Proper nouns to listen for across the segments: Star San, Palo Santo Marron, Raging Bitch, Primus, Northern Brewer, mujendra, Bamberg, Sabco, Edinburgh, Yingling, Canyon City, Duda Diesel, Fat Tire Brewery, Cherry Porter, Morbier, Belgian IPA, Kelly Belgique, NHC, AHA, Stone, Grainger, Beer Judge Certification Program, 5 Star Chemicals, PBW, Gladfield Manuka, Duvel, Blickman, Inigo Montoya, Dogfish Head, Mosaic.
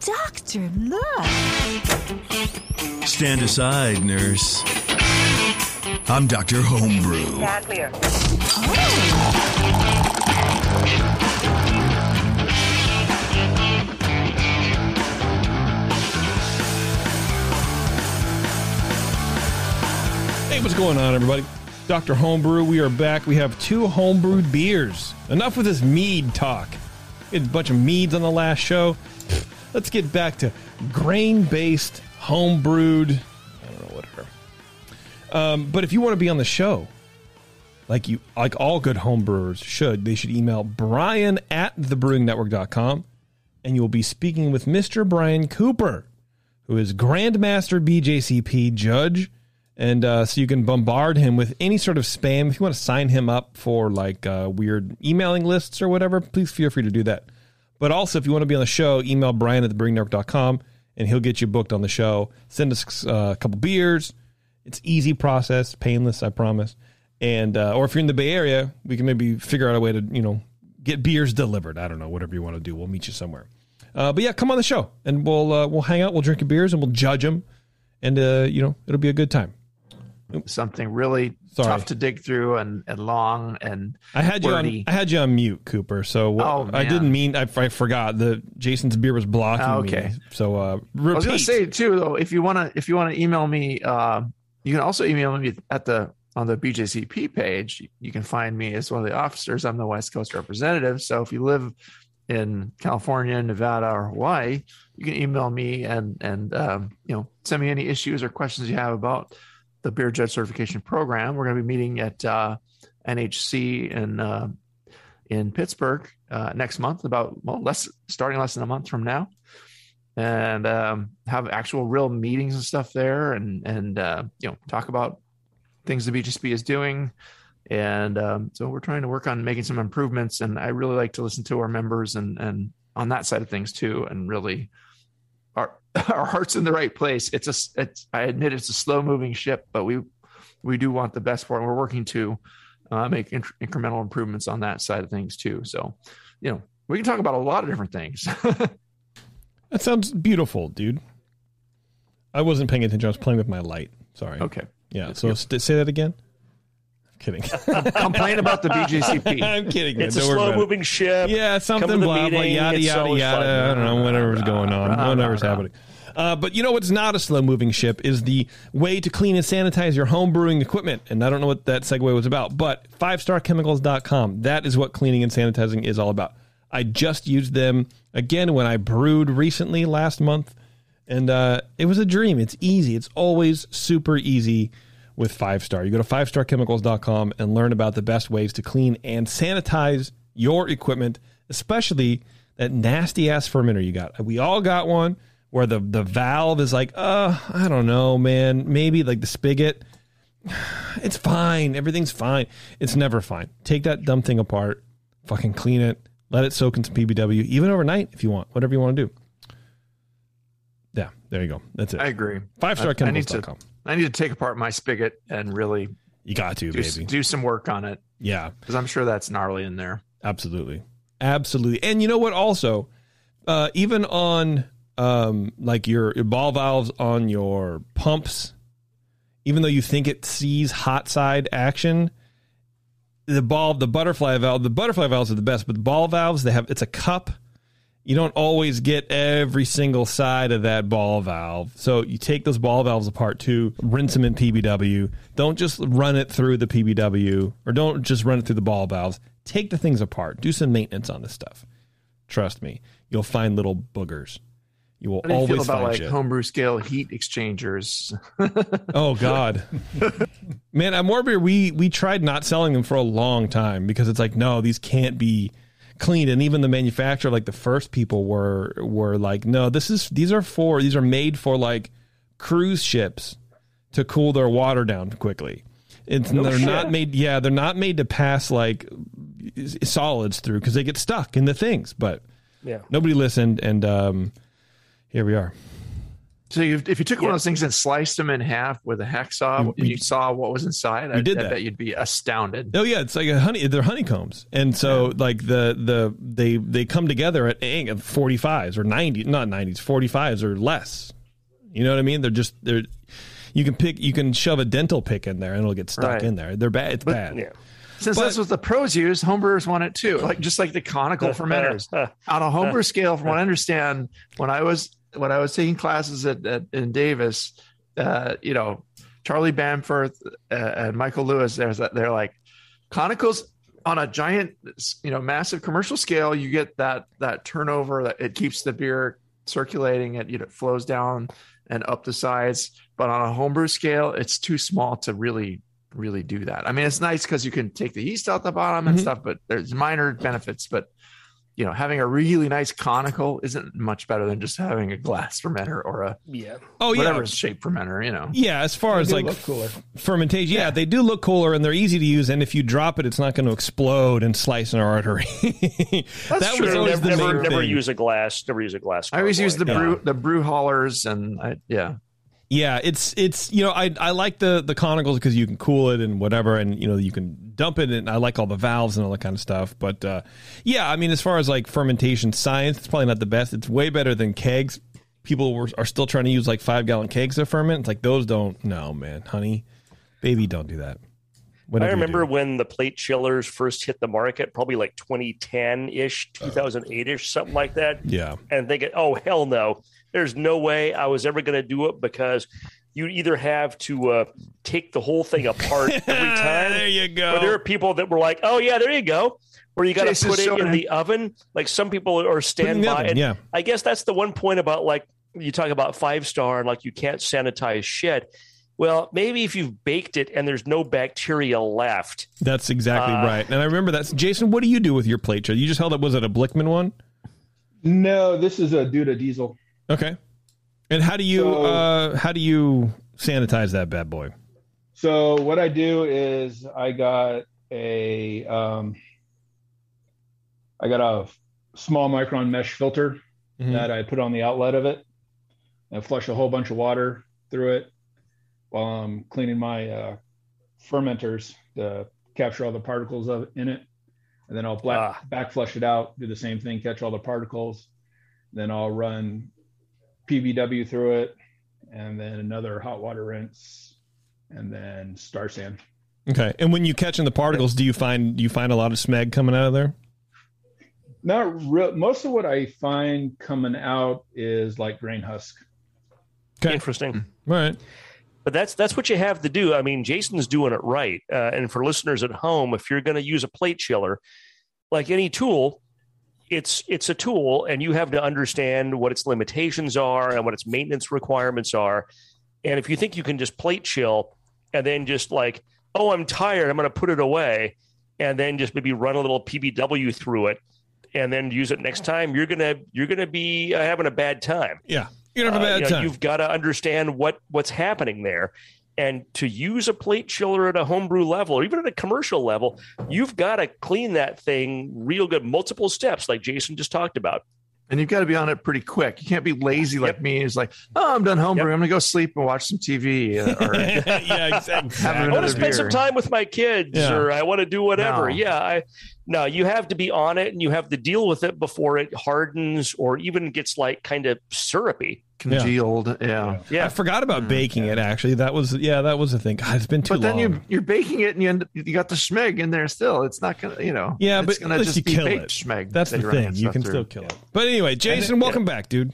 Doctor, look. Stand aside, nurse. I'm Dr. Homebrew. Stand clear. Oh. Hey, what's going on, everybody? Dr. Homebrew, we are back. We have 2 homebrewed beers. Enough with this mead talk. We had a bunch of meads on the last show. Let's get back to grain-based, home-brewed, I don't know, whatever. But if you want to be on the show, like all good home brewers should, they should email brian@thebrewingnetwork.com, and you'll be speaking with Mr. Brian Cooper, who is Grandmaster BJCP judge, and so you can bombard him with any sort of spam. If you want to sign him up for weird emailing lists or whatever, please feel free to do that. But also, if you want to be on the show, email brian@thebrewingnetwork.com, and he'll get you booked on the show. Send us a couple beers. It's easy process, painless, I promise. And or if you're in the Bay Area, we can maybe figure out a way to get beers delivered. I don't know, whatever you want to do. We'll meet you somewhere. But yeah, come on the show, and we'll hang out. We'll drink your beers, and we'll judge them. And it'll be a good time. Something really tough to dig through and long and wordy. I had you on mute, Cooper. So I didn't mean. I forgot that Jason's beer was blocking me. So repeat. I was going to say too, though, if you want to email me, you can also email me on the BJCP page. You can find me as one of the officers. I'm the West Coast representative. So if you live in California, Nevada, or Hawaii, you can email me and send me any issues or questions you have about the Beer Judge Certification Program. We're going to be meeting at NHC in Pittsburgh next month, starting less than a month from now, and have actual real meetings and stuff there, and talk about things the BJCP is doing, and so we're trying to work on making some improvements. And I really like to listen to our members and on that side of things too, and really our heart's in the right place. I admit it's a slow moving ship, but we do want the best for it. And we're working to make incremental improvements on that side of things too. So, we can talk about a lot of different things. That sounds beautiful, dude. I wasn't paying attention. I was playing with my light. Sorry. Okay. Yeah. That's so good. Say that again. I'm kidding. Complain about the BJCP. I'm kidding. Man. It's a slow moving ship. Yeah. Something blah, blah, yada, yada, yada. I don't know. Whatever's going on. Whatever's happening. But you know what's not a slow-moving ship is the way to clean and sanitize your home brewing equipment. And I don't know what that segue was about, but 5starchemicals.com. That is what cleaning and sanitizing is all about. I just used them again when I brewed recently last month, and it was a dream. It's easy. It's always super easy with 5 Star. You go to 5starchemicals.com and learn about the best ways to clean and sanitize your equipment, especially that nasty-ass fermenter you got. We all got one, where the valve is like, I don't know, man, maybe like the spigot. It's fine. Everything's fine. It's never fine. Take that dumb thing apart, fucking clean it, let it soak in some PBW, even overnight if you want, whatever you want to do. Yeah, there you go. That's it. I agree. 5starchemicals.com. I need to take apart my spigot and really. You got to, baby. Do some work on it. Yeah. Because I'm sure that's gnarly in there. Absolutely. Absolutely. And you know what also, even on... your ball valves on your pumps, even though you think it sees hot side action, the butterfly valves are the best, but the ball valves, it's a cup you don't always get every single side of that ball valve. So you take those ball valves apart too, rinse them in PBW. Don't just run it through the PBW, or don't just run it through the ball valves. Take the things apart. Do some maintenance on this stuff. Trust me, you'll find little boogers. You will always find shit. How do you feel about like homebrew scale heat exchangers? Oh, God. Man, at Morbier, we tried not selling them for a long time because it's like, no, these can't be cleaned. And even the manufacturer, like the first people were like, no, these are made for like cruise ships to cool their water down quickly. They're not made to pass like solids through because they get stuck in the things. But yeah, nobody listened, and here we are. So if you took one of those things and sliced them in half with a hacksaw, you saw what was inside. I bet you'd be astounded. Oh yeah, it's like they're honeycombs, and so like they come together at 45s or 90, not 90s, 45s or less. You know what I mean? They're you can shove a dental pick in there and it'll get stuck in there. They're bad. It's bad. Yeah. Since this was the pros use, homebrewers want it too. Just like the conical fermenters on a homebrew scale. From what I understand, when I was taking classes in Davis, Charlie Bamforth and Michael Lewis, they're like conicals on a giant, massive commercial scale. You get that turnover that it keeps the beer circulating. It flows down and up the sides. But on a homebrew scale, it's too small to really, really do that. I mean, it's nice because you can take the yeast out the bottom and stuff, but there's minor benefits. But, having a really nice conical isn't much better than just having a glass fermenter or whatever shape fermenter, Yeah, as far as like cooler fermentation. Yeah, they do look cooler and they're easy to use. And if you drop it, it's not going to explode and slice an artery. That's true. Never use a glass. I always use the brew haulers and Yeah, it's I like the conicals because you can cool it and whatever, and you can dump it, and I like all the valves and all that kind of stuff. But as far as like fermentation science, it's probably not the best. It's way better than kegs. People are still trying to use like 5-gallon kegs to ferment. It's like those don't. No, man, honey, baby, don't do that. Whatever. I remember when the plate chillers first hit the market, probably like 2010-ish, 2008-ish, something like that. Yeah. And thinking, oh, hell no. There's no way I was ever going to do it because you either have to take the whole thing apart every time. There you go. Or there are people that were like, oh, yeah, there you go. Where you got to put it in the oven. Like some people are standby. And I guess that's the one point about like you talk about 5-star and like you can't sanitize shit. Well, maybe if you've baked it and there's no bacteria left. That's exactly right. And I remember that's Jason, what do you do with your plate chiller? You just held up, was it a Blickman one? No, this is a Duda Diesel. Okay. And how do you sanitize that bad boy? So what I do is I got a small micron mesh filter that I put on the outlet of it and flush a whole bunch of water through it. While I'm cleaning my fermenters to capture all the particles in it. And then I'll back flush it out, do the same thing, catch all the particles. Then I'll run PBW through it, and then another hot water rinse, and then star sand. Okay. And when you catch in the particles, do you find a lot of smeg coming out of there? Not real. Most of what I find coming out is like grain husk. Okay. Interesting. All right. But that's what you have to do. I mean, Jason's doing it right. And for listeners at home, if you're going to use a plate chiller, like any tool, it's a tool, and you have to understand what its limitations are and what its maintenance requirements are. And if you think you can just plate chill and then just like, oh, I'm tired, I'm going to put it away, and then just maybe run a little PBW through it and then use it next time, you're going to be having a bad time. Yeah. You've got to understand what's happening there. And to use a plate chiller at a homebrew level, or even at a commercial level, you've got to clean that thing real good, multiple steps like Jason just talked about. And you've got to be on it pretty quick. You can't be lazy like me. It's like, oh, I'm done homebrewing. I'm going to go sleep and watch some TV. Or yeah, exactly. I want to spend some time with my kids or I want to do whatever. No. Yeah. No, you have to be on it and you have to deal with it before it hardens or even gets like kind of syrupy. congealed. Yeah. I forgot about baking it, actually. That was the thing. God, it's been too long. But then you're baking it and you got the schmeg in there still. It's not going to, Yeah, but at least you kill it. Schmeg that's the thing. You can still kill it. But anyway, Jason, welcome back, dude.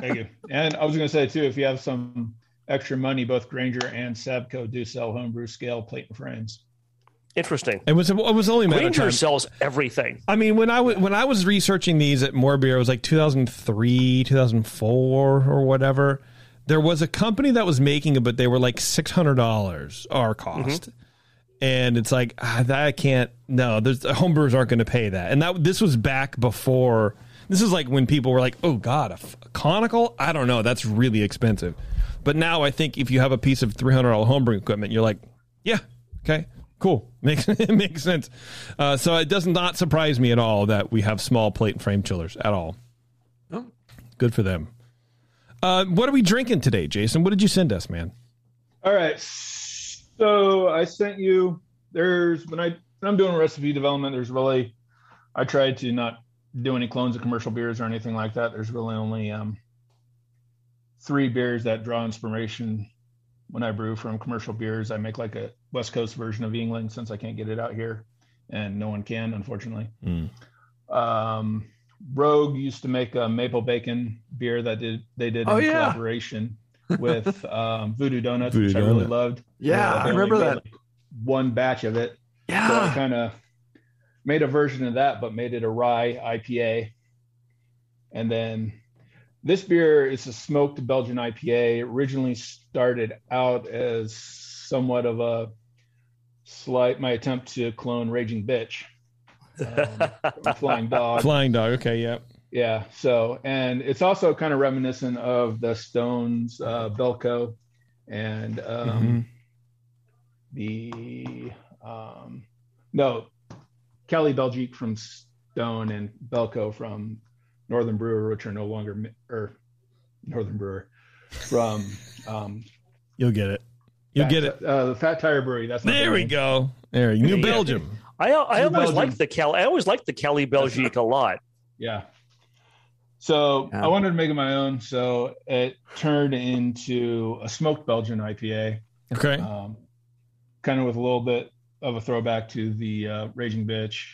Thank you. And I was going to say, too, if you have some extra money, both Grainger and Sabco do sell homebrew scale plate and frames. Interesting. It was only a matter of time. Grainger sells everything. I mean, when I was researching these at Morbier, it was like 2003, 2004 or whatever. There was a company that was making it, but they were like $600 our cost. Mm-hmm. And it's like, homebrewers aren't going to pay that. And this was back before. This is like when people were like, oh, God, a conical? I don't know. That's really expensive. But now I think if you have a piece of $300 homebrew equipment, you're like, yeah, okay. Cool. It makes sense. So it does not surprise me at all that we have small plate and frame chillers at all. Oh. Good for them. What are we drinking today, Jason? What did you send us, man? All right. So I sent you, when I'm doing recipe development, I try to not do any clones of commercial beers or anything like that. There's really only three beers that draw inspiration. When I brew from commercial beers, I make like a West Coast version of Yingling since I can't get it out here and no one can, unfortunately. Rogue used to make a maple bacon beer that they did in collaboration with Voodoo Donuts, I really loved. Yeah, I remember that. Like one batch of it. Yeah. So I kind of made a version of that, but made it a rye IPA. And then this beer is a smoked Belgian IPA. It originally started out as somewhat of my attempt to clone Raging Bitch. Flying Dog, okay, yeah. Yeah, so, and it's also kind of reminiscent of the Stone's Belco and Kelly Belgique from Stone and Belco from Northern Brewer, which are no longer, Northern Brewer from. You'll get it. You'll get it. The Fat Tire Brewery. That's not there. We name. Go. There, New Belgium. I always liked the Kelly Belgique a lot. Yeah. So I wanted to make it my own. So it turned into a smoked Belgian IPA. Okay. Kind of with a little bit of a throwback to the Raging Bitch,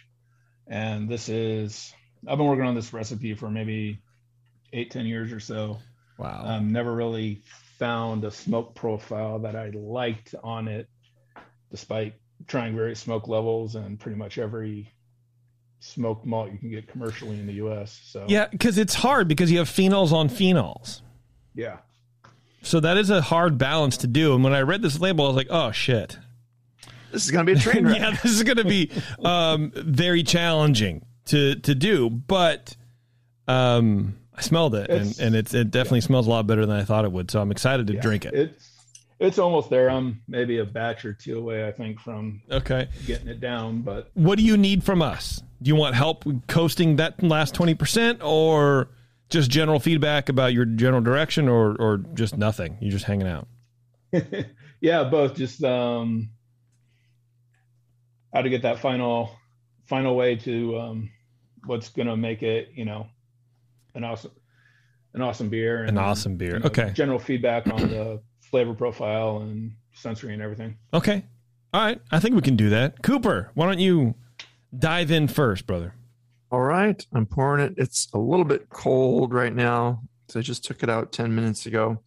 and this is. I've been working on this recipe for maybe 8-10 years or so. Wow. Never really found a smoke profile that I liked on it, despite trying various smoke levels and pretty much every smoked malt you can get commercially in the U.S. So yeah, because it's hard because you have phenols on phenols. Yeah. So that is a hard balance to do. And when I read this label, I was like, oh, shit. This is going to be a train wreck. This is going to be very challenging to do, but I smelled it and it definitely smells a lot better than I thought it would, so I'm excited to drink it. It's almost there. I'm maybe a batch or two away, I think, from getting it down. But what do you need from us? Do you want help coasting that last 20% or just general feedback about your general direction or just nothing? You're just hanging out. Yeah, both. Just how to get that final way to what's going to make it, an awesome beer. And, general feedback on the flavor profile and sensory and everything. Okay. All right. I think we can do that. Cooper, why don't you dive in first, brother? All right. I'm pouring it. It's a little bit cold right now because I just took it out 10 minutes ago.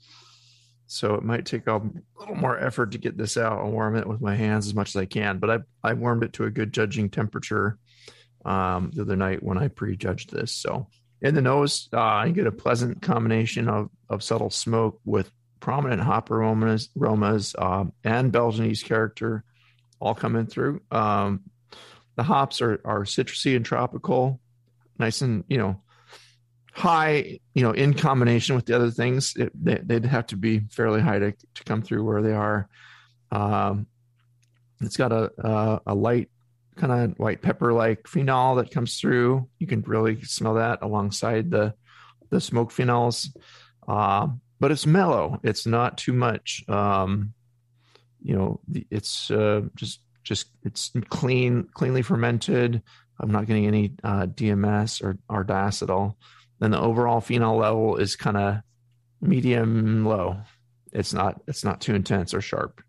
So it might take a little more effort to get this out. I'll warm it with my hands as much as I can. But I warmed it to a good judging temperature the other night when I prejudged this. So in the nose, I get a pleasant combination of subtle smoke with prominent hop aromas and Belgianese character all coming through. The hops are citrusy and tropical, nice and, high, in combination with the other things, they'd have to be fairly high to come through where they are. It's got a light kind of white pepper like phenol that comes through. You can really smell that alongside the smoke phenols, but it's mellow. It's not too much. It's just it's cleanly fermented. I'm not getting any DMS or diacetyl. Then the overall phenol level is kind of medium low. It's not too intense or sharp,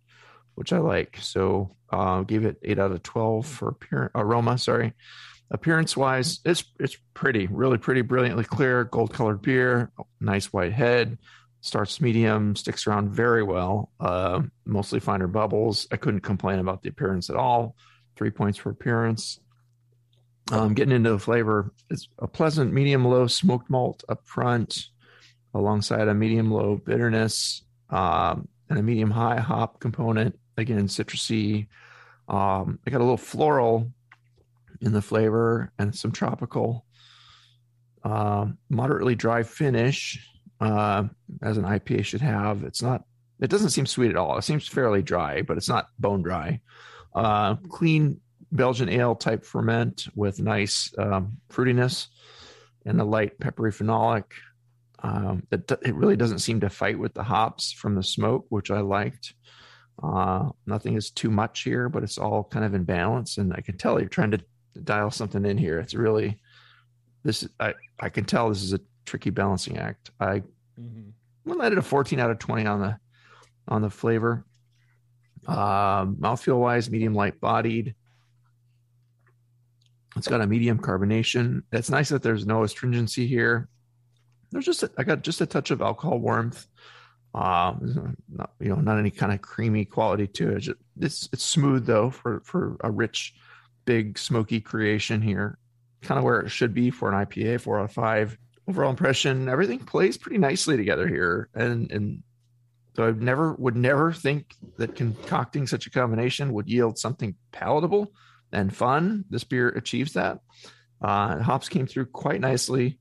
which I like. So gave it 8 out of 12 for aroma. Sorry, appearance wise, it's pretty, really pretty, brilliantly clear, gold colored beer, nice white head. Starts medium, sticks around very well. Mostly finer bubbles. I couldn't complain about the appearance at all. 3 points for appearance. Getting into the flavor, it's a pleasant medium-low smoked malt up front, alongside a medium-low bitterness and a medium-high hop component. Again, citrusy. I got a little floral in the flavor and some tropical. Moderately dry finish. As an IPA should have. It doesn't seem sweet at all. It seems fairly dry, but it's not bone dry. Clean Belgian ale type ferment with nice fruitiness and a light peppery phenolic. It really doesn't seem to fight with the hops from the smoke, which I liked. Nothing is too much here, but it's all kind of in balance. And I can tell you're trying to dial something in here. It's really this. I can tell this is a tricky balancing act. I landed a 14 out of 20 on the flavor. Mouthfeel wise, medium light bodied. It's got a medium carbonation. It's nice that there's no astringency here. There's I got just a touch of alcohol warmth. Not any kind of creamy quality to it. It's smooth though for a rich, big smoky creation here. Kind of where it should be for an IPA. 4 out of 5. Overall impression, everything plays pretty nicely together here. And so I would never think that concocting such a combination would yield something palatable and fun. This beer achieves that. Hops came through quite nicely.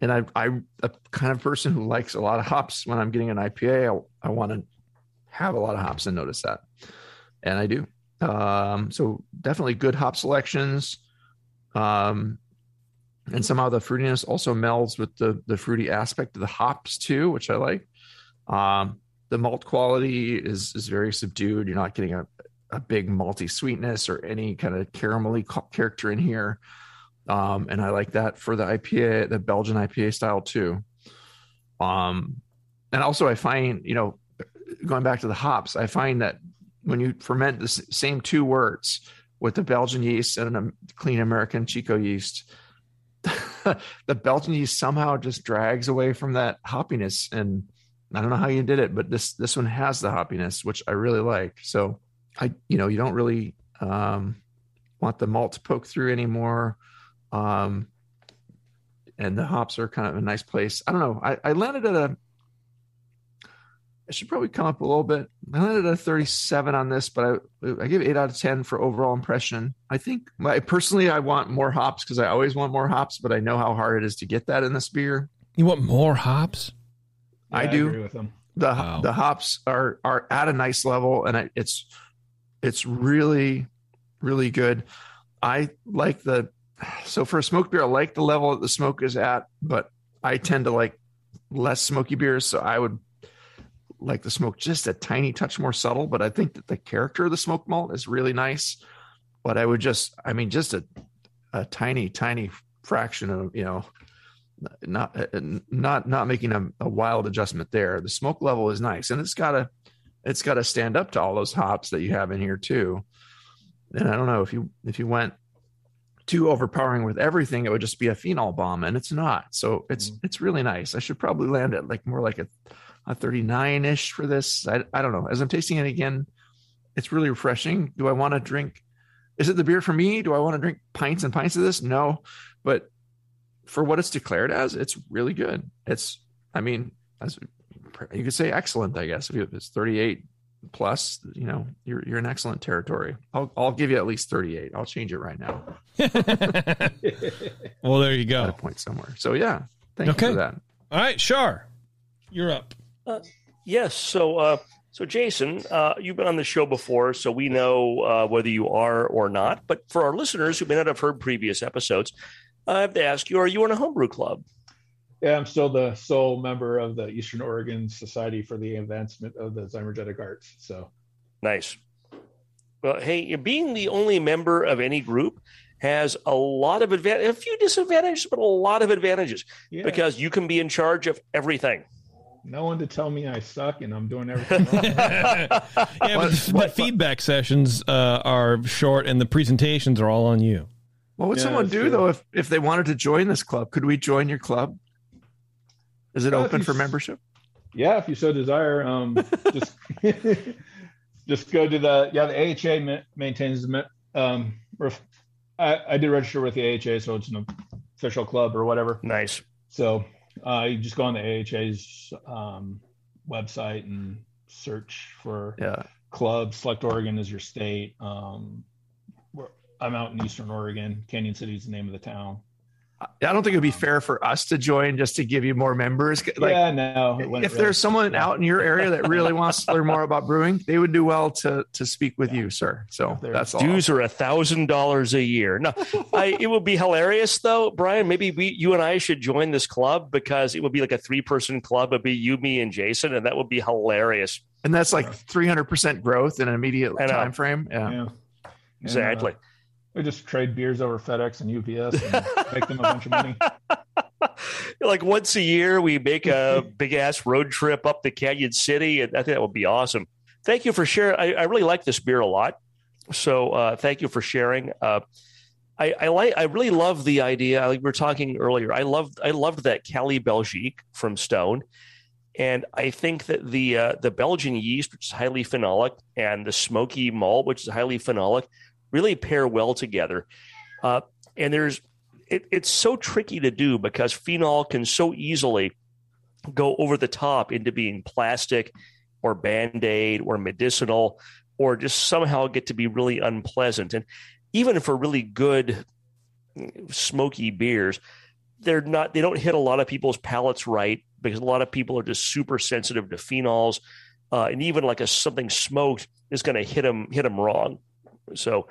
And I'm a kind of person who likes a lot of hops when I'm getting an IPA. I want to have a lot of hops and notice that. And I do. So definitely good hop selections. And somehow the fruitiness also melds with the fruity aspect of the hops too, which I like. The malt quality is very subdued. You're not getting a big malty sweetness or any kind of caramelly character in here. And I like that for the IPA, the Belgian IPA style too. And also I find, going back to the hops, I find that when you ferment the same two words with the Belgian yeast and a clean American Chico yeast, the Belgian yeast somehow just drags away from that hoppiness, and I don't know how you did it, but this one has the hoppiness, which I really like. So you don't really want the malt to poke through anymore, and the hops are kind of a nice place. I don't know. I landed at I should probably come up a little bit. I landed at a 37 on this, but I give 8 out of 10 for overall impression. I think I want more hops because I always want more hops, but I know how hard it is to get that in this beer. You want more hops? Yeah, I do. I agree with them. The hops are at a nice level, and it's really, really good. I like so for a smoked beer, I like the level that the smoke is at, but I tend to like less smoky beers, so I would like the smoke just a tiny touch more subtle, but I think that the character of the smoke malt is really nice. But I would just a tiny fraction of, not making a wild adjustment there. The smoke level is nice, and it's gotta stand up to all those hops that you have in here too. And I don't know, if you went too overpowering with everything, it would just be a phenol bomb, and it's not. So it's really nice. I should probably land at a 39-ish for this. I don't know. As I'm tasting it again, it's really refreshing. Do I want to drink? Is it the beer for me? Do I want to drink pints and pints of this? No. But for what it's declared as, it's really good. It's, you could say excellent, I guess. If it's 38 plus, you're in excellent territory. I'll give you at least 38. I'll change it right now. Well, there you go. At a point somewhere. So yeah, thank you for that. All right, Shar, you're up. Yes. So Jason, you've been on the show before, so we know whether you are or not. But for our listeners who may not have heard previous episodes, I have to ask you, are you in a homebrew club? Yeah, I'm still the sole member of the Eastern Oregon Society for the Advancement of the Zymergetic Arts. So nice. Well, hey, being the only member of any group has a lot of a few disadvantages, but a lot of advantages because you can be in charge of everything. no one to tell me I suck and I'm doing everything wrong. but the feedback sessions are short and the presentations are all on you. What would someone do, though, if they wanted to join this club? Could we join your club? Is it open for membership? Yeah, if you so desire. Just go to the, the AHA maintains, I did register with the AHA, so it's an official club or whatever. Nice. So you just go on the AHA's website and search for clubs. Select Oregon is your state. I'm out in Eastern Oregon. Canyon City is the name of the town. I don't think it'd be fair for us to join just to give you more members. Like, if there's someone out in your area that really wants to learn more about brewing, they would do well to speak with you, sir. So that's all. Dues are $1,000 a year. No, it would be hilarious though, Brian. Maybe you and I should join this club because it would be like a 3-person club. It'd be you, me, and Jason, and that would be hilarious. And that's like 300% growth in an immediate time frame. Yeah. Exactly. We just trade beers over FedEx and UPS and make them a bunch of money. Like once a year, we make a big-ass road trip up to Canyon City, and I think that would be awesome. Thank you for sharing. I really like this beer a lot, so thank you for sharing. I really love the idea. Like we were talking earlier, I loved that Kelly Belgique from Stone, and I think that the Belgian yeast, which is highly phenolic, and the smoky malt, which is highly phenolic, really pair well together. And it's so tricky to do because phenol can so easily go over the top into being plastic or Band-Aid or medicinal or just somehow get to be really unpleasant. And even for really good smoky beers, they don't hit a lot of people's palates right because a lot of people are just super sensitive to phenols. And even like something smoked is going to hit them wrong. So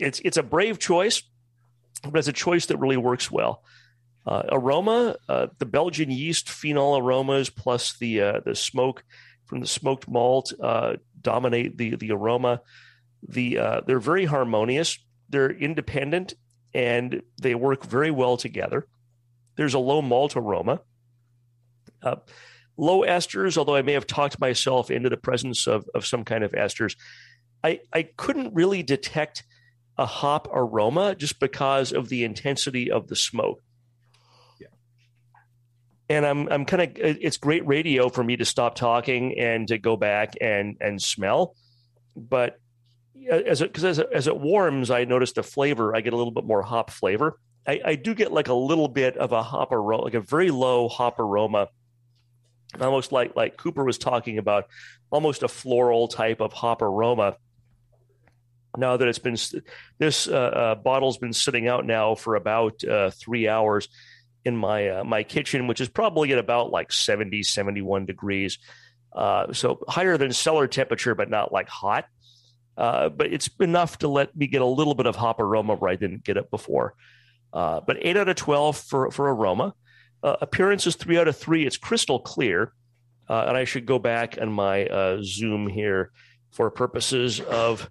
it's a brave choice, but it's a choice that really works well. Aroma, the Belgian yeast phenol aromas plus the smoke from the smoked malt dominate the aroma. They're very harmonious. They're independent, and they work very well together. There's a low malt aroma. Low esters, although I may have talked myself into the presence of some kind of esters. I couldn't really detect a hop aroma just because of the intensity of the smoke. Yeah. And I'm kind of, it's great radio for me to stop talking and to go back and smell. But as it warms, I notice the flavor. I get a little bit more hop flavor. I do get like a little bit of a hop aroma, like a very low hop aroma. Almost like Cooper was talking about, almost a floral type of hop aroma. Now that this bottle's been sitting out now for about 3 hours in my kitchen, which is probably at about like 70, 71 degrees. So higher than cellar temperature, but not like hot. But it's enough to let me get a little bit of hop aroma where I didn't get it before. But 8 out of 12 for aroma. Appearance is 3 out of 3. It's crystal clear. And I should go back on my Zoom here for purposes of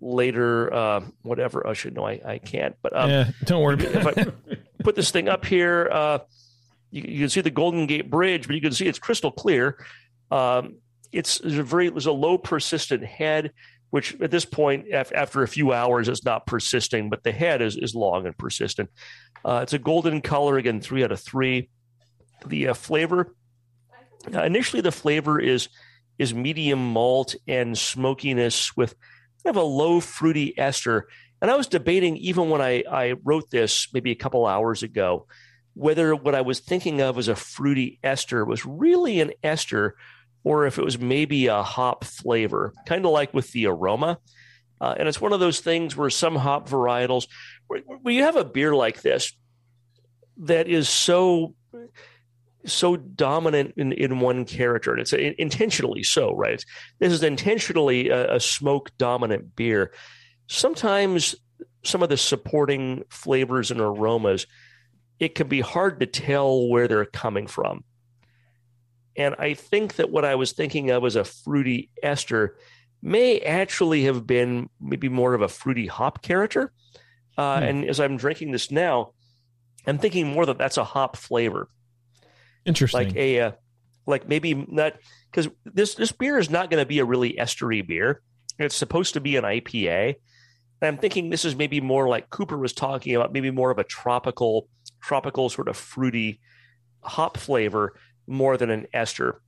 later, whatever. I should know I can't, but don't worry. If I put this thing up here, you can see the Golden Gate Bridge, but you can see it's crystal clear. There's a low persistent head, which at this point, after a few hours, is not persisting, but the head is long and persistent. It's a golden color, again, 3 out of 3. The flavor, initially the flavor is medium malt and smokiness with kind of a low fruity ester. And I was debating, even when I wrote this maybe a couple hours ago, whether what I was thinking of as a fruity ester was really an ester or if it was maybe a hop flavor, kind of like with the aroma. And it's one of those things where some hop varietals, when you have a beer like this that is so dominant in one character, and it's intentionally so, right? This is intentionally a smoke-dominant beer. Sometimes some of the supporting flavors and aromas, it can be hard to tell where they're coming from. And I think that what I was thinking of as a fruity ester may actually have been maybe more of a fruity hop character. And as I'm drinking this now, I'm thinking more that that's a hop flavor. Interesting. Like a like maybe not, because this beer is not going to be a really estery beer. It's supposed to be an IPA. And I'm thinking this is maybe more like Cooper was talking about, maybe more of a tropical sort of fruity hop flavor more than an ester,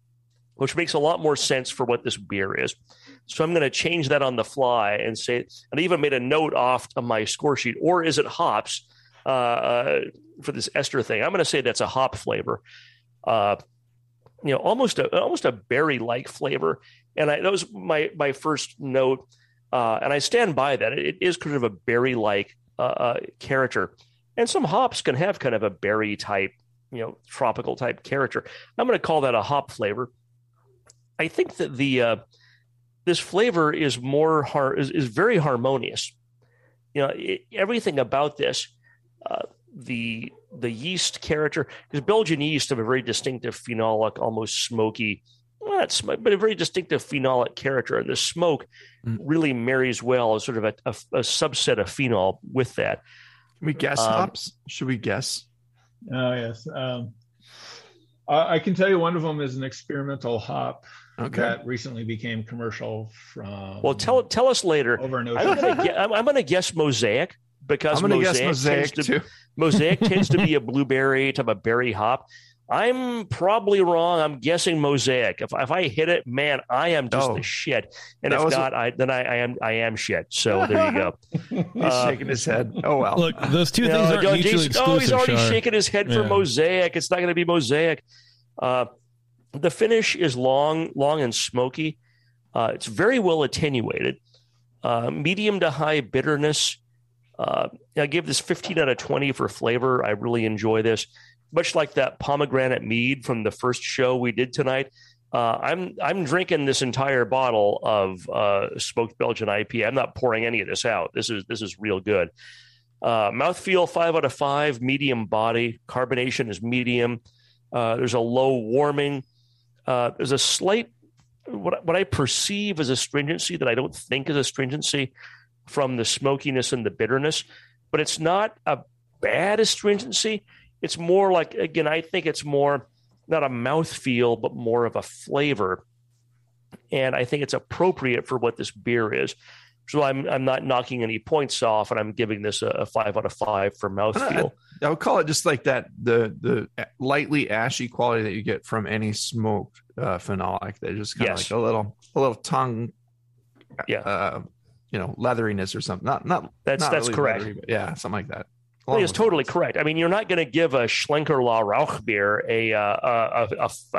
which makes a lot more sense for what this beer is. So I'm going to change that on the fly and say, and I even made a note off of my score sheet, or is it hops for this ester thing? I'm going to say that's a hop flavor, almost a berry-like flavor. And that was my first note. And I stand by that. It is kind of a berry-like character. And some hops can have kind of a berry type, tropical type character. I'm going to call that a hop flavor. I think that the this flavor is is very harmonious. Everything about this, the yeast character, because Belgian yeast have a very distinctive phenolic, almost smoky, but a very distinctive phenolic character. And the smoke really marries well as sort of a subset of phenol with that. Can we guess hops? Should we guess? Oh, yes. I can tell you one of them is an experimental hop that recently became commercial from... Well, tell us later. Over an ocean. I'm going to guess Mosaic, because Mosaic tends to be a blueberry type of berry hop. I'm probably wrong. I'm guessing Mosaic. If I hit it, man, I am just the shit. And if not, I am shit. So there you go. He's shaking his head. Oh, well. Look, those two things are mutually exclusive. Oh, he's already shaking his head for Mosaic. It's not going to be Mosaic. The finish is long and smoky. It's very well attenuated. Medium to high bitterness. I give this 15 out of 20 for flavor. I really enjoy this. Much like that pomegranate mead from the first show we did tonight, I'm drinking this entire bottle of smoked Belgian IPA. I'm not pouring any of this out. This is real good. Mouthfeel 5 out of 5, medium body. Carbonation is medium. There's a low warming. There's a slight what I perceive as astringency that I don't think is astringency from the smokiness and the bitterness, but it's not a bad astringency. It's more like, again, I think it's more not a mouthfeel, but more of a flavor. And I think it's appropriate for what this beer is. So I'm not knocking any points off, and I'm giving this a 5 out of 5 for mouthfeel. I would call it just like that, the lightly ashy quality that you get from any smoked phenolic. They're just kind of like a little tongue, leatheriness or something. That's really correct. Leathery, but something like that. It's totally correct. I mean, you're not going to give a Schlenkerla Rauch beer a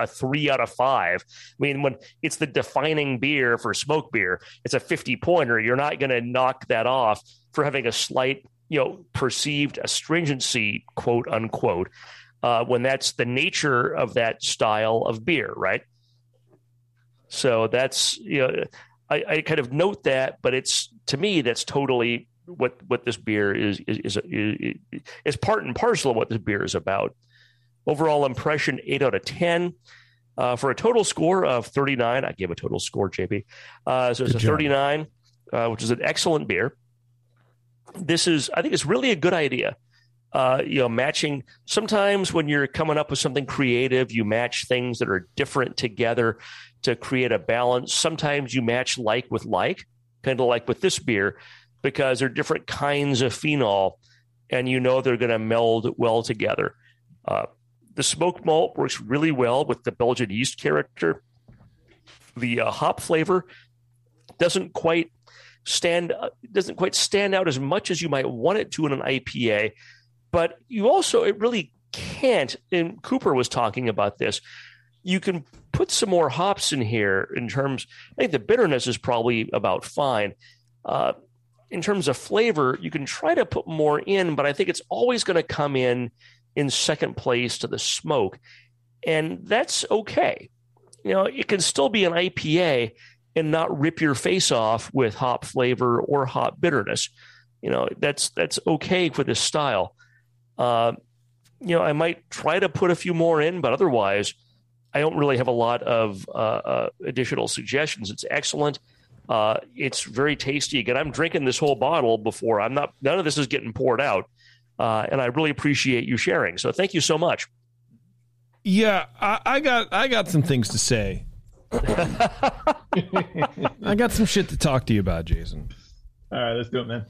3 out of 5. I mean, when it's the defining beer for smoke beer, it's a 50-pointer. You're not going to knock that off for having a slight, perceived astringency, quote unquote, when that's the nature of that style of beer, right? So that's I kind of note that, but it's, to me, that's totally what this beer is part and parcel of what this beer is about. Overall impression, 8 out of 10 for a total score of 39. I gave a total score, JP. So it's 39, which is an excellent beer. This is, I think it's really a good idea. Matching, sometimes when you're coming up with something creative, you match things that are different together to create a balance. Sometimes you match like with like, kind of like with this beer, because they're different kinds of phenol, and they're going to meld well together. The smoke malt works really well with the Belgian yeast character. The hop flavor doesn't quite stand out as much as you might want it to in an IPA, but it really can't. And Cooper was talking about this. You can put some more hops in here in terms. I think the bitterness is probably about fine. In terms of flavor, you can try to put more in, but I think it's always going to come in second place to the smoke. And that's okay. It can still be an IPA and not rip your face off with hop flavor or hop bitterness. That's okay for this style. I might try to put a few more in, but otherwise I don't really have a lot of additional suggestions. It's excellent. It's very tasty. Again, I'm drinking this whole bottle before. None of this is getting poured out. And I really appreciate you sharing. So thank you so much. Yeah, I got some things to say. I got some shit to talk to you about, Jason. All right, let's do it, man.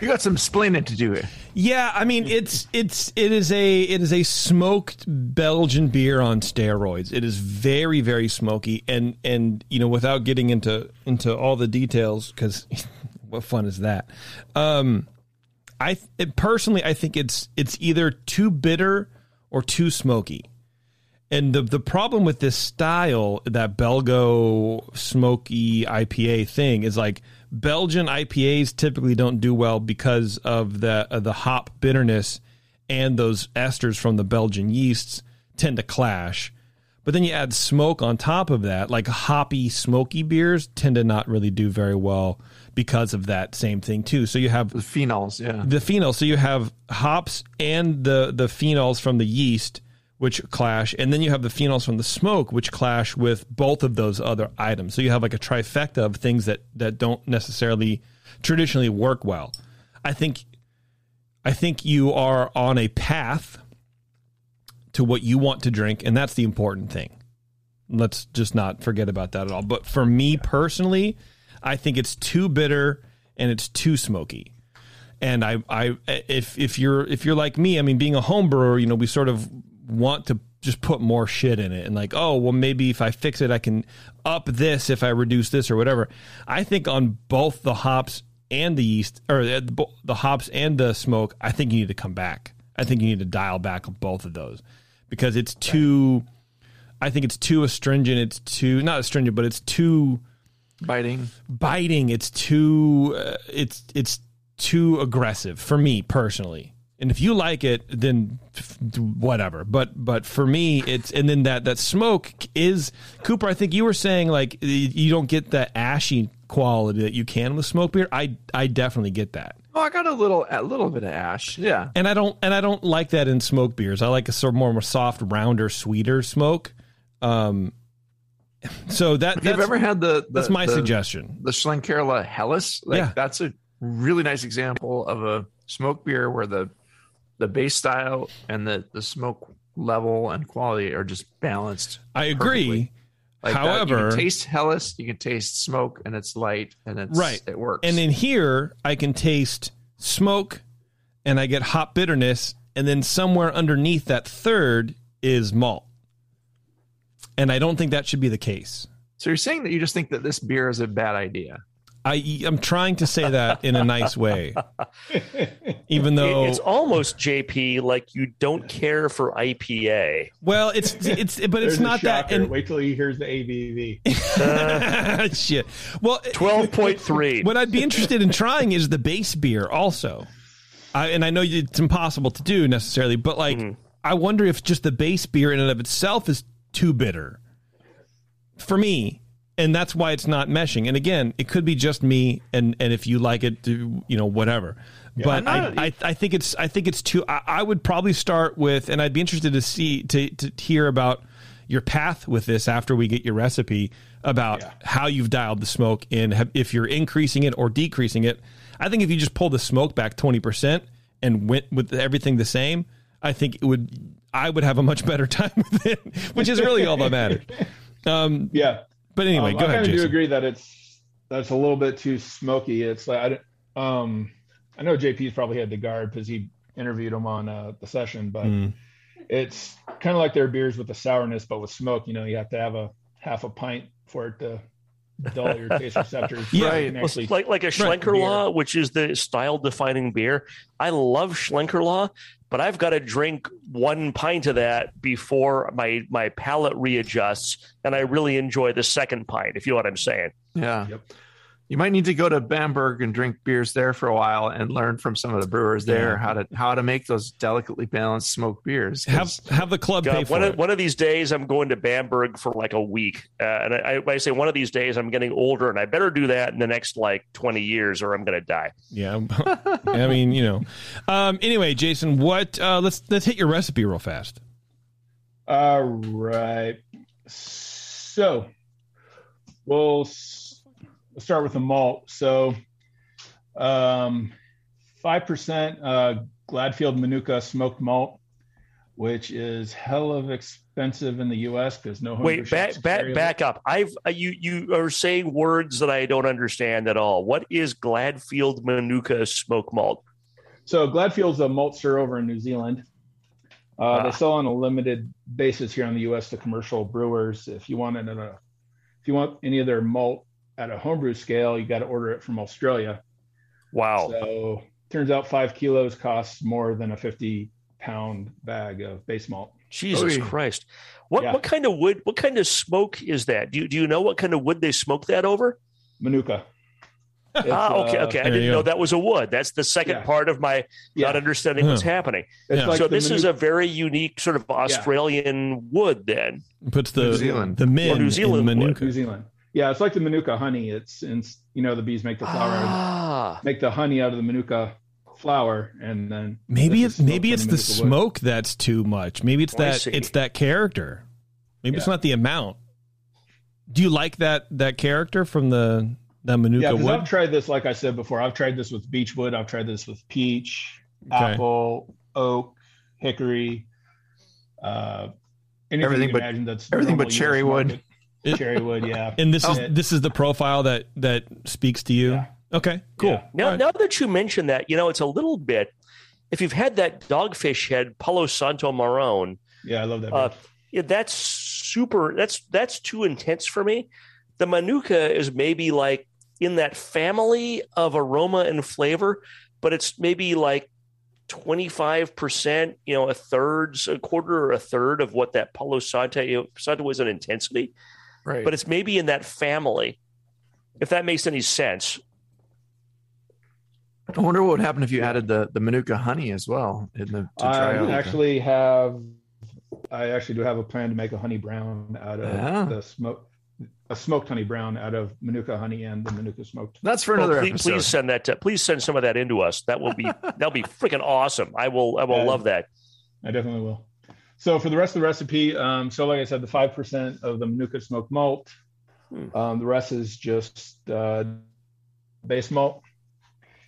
You got some splaining to do here. Yeah, I mean it is a smoked Belgian beer on steroids. It is very, very smoky, and you know, without getting into all the details, because what fun is that? I think it's either too bitter or too smoky. And the problem with this style, that Belgo smoky IPA thing, is like Belgian IPAs typically don't do well because of the hop bitterness, and those esters from the Belgian yeasts tend to clash. But then you add smoke on top of that, like hoppy, smoky beers tend to not really do very well because of that same thing too. So you have the phenols, yeah. The phenols. So you have hops and the phenols from the yeast, which clash, and then you have the phenols from the smoke, which clash with both of those other items. So you have like a trifecta of things that don't necessarily traditionally work well. I think you are on a path to what you want to drink, and that's the important thing. Let's just not forget about that at all. But for me personally, I think it's too bitter and it's too smoky. And if you're like me, I mean, being a home brewer, you know, we sort of want to just put more shit in it, and like, oh, well, maybe if I fix it, I can up this if I reduce this or whatever. I think on both the hops and the yeast, or the hops and the smoke, I think you need to come back. I think you need to dial back on both of those. Because it's too, I think it's too astringent. It's too, not astringent, but it's too biting. It's too aggressive for me personally. And if you like it, then whatever. But for me, it's, and then that smoke is, Cooper, I think you were saying like you don't get the ashy quality that you can with smoke beer. I definitely get that. Oh, I got a little bit of ash, yeah. And I don't like that in smoke beers. I like a sort of more soft, rounder, sweeter smoke. So that you've ever had that's my suggestion. The Schlenkerla Helles, that's a really nice example of a smoke beer where the base style and the smoke level and quality are just balanced. I agree. Like, however, you can taste Helles, you can taste smoke, and it's light, and it's right. It works. And in here, I can taste smoke, and I get hop bitterness, and then somewhere underneath that third is malt. And I don't think that should be the case. So you're saying that you just think that this beer is a bad idea. I'm trying to say that in a nice way, even though it's almost JP like you don't care for IPA. Well, but it's not that. And wait till he hears the ABV. Shit. Well, 12.3. What I'd be interested in trying is the base beer also. I know it's impossible to do necessarily, but like I wonder if just the base beer in and of itself is too bitter for me. And that's why it's not meshing. And again, it could be just me. And if you like it, do, you know, whatever. Yeah, but I think it's too. I would probably start with, and I'd be interested to see to hear about your path with this after we get your recipe about how you've dialed the smoke in, if you're increasing it or decreasing it. I think if you just pull the smoke back 20% and went with everything the same, I think I would have a much better time with it, which is really all that mattered. Yeah. But anyway, go ahead, Jason. I kind of do agree that that's a little bit too smoky. It's like I know JP's probably had the guard because he interviewed him on the session, but it's kind of like their beers with the sourness, but with smoke. You know, you have to have a half a pint for it to dull your taste receptors. Yeah, right. Well, like a Schlenkerla, which is the style defining beer. I love Schlenkerla, but I've got to drink one pint of that before my palate readjusts, and I really enjoy the second pint, if you know what I'm saying. Yeah. Yep. You might need to go to Bamberg and drink beers there for a while and learn from some of the brewers there how to make those delicately balanced smoked beers. Have the club pay for it. One of these days, I'm going to Bamberg for like a week. And I say one of these days, I'm getting older, and I better do that in the next like 20 years or I'm going to die. Yeah. I mean, you know. Anyway, Jason, what? Let's hit your recipe real fast. All right. So we'll Let's start with the malt. So 5% Gladfield Manuka smoked malt, which is hell of expensive in the U.S. because no. Wait, back up. You are saying words that I don't understand at all. What is Gladfield Manuka smoke malt? So Gladfield's a maltster over in New Zealand. They sell on a limited basis here in the U.S. to commercial brewers. If you want any of their malt at a homebrew scale, you got to order it from Australia. Wow. So turns out 5 kilos costs more than a 50-pound bag of base malt. Jesus Christ. What kind of wood, what kind of smoke is that? Do you know what kind of wood they smoke that over? Manuka. Okay. I didn't know that was a wood. That's the second part of my not understanding what's happening. Like so this is a very unique sort of Australian wood then. Puts the New Zealand in Manuka. New Zealand. Yeah, it's like the Manuka honey. It's you know, the bees make the flower, make the honey out of the Manuka flower, and then maybe it's the smoke that's too much. Maybe it's it's that character. Maybe it's not the amount. Do you like that character from the Manuka wood? I've tried this, like I said before. I've tried this with beechwood. I've tried this with peach, apple, oak, hickory, everything but cherry wood. Cherry wood, and this is the profile that speaks to you. Yeah. Okay, cool. Yeah. Now that you mention that, you know, it's a little bit. If you've had that dogfish head Palo Santo Marron, I love that. That's super. That's too intense for me. The Manuka is maybe like in that family of aroma and flavor, but it's maybe like 25%. You know, a quarter or a third of what that Palo Santo was in intensity. Right. But it's maybe in that family, if that makes any sense. I wonder what would happen if you added the Manuka honey as well. I actually do have a plan to make a honey brown out of smoked honey brown out of Manuka honey and the Manuka smoked. That's for another episode. Please send some of that into us. That'll be freaking awesome. I will love that. I definitely will. So for the rest of the recipe, like I said, the 5% of the Manuka smoked malt, the rest is just base malt.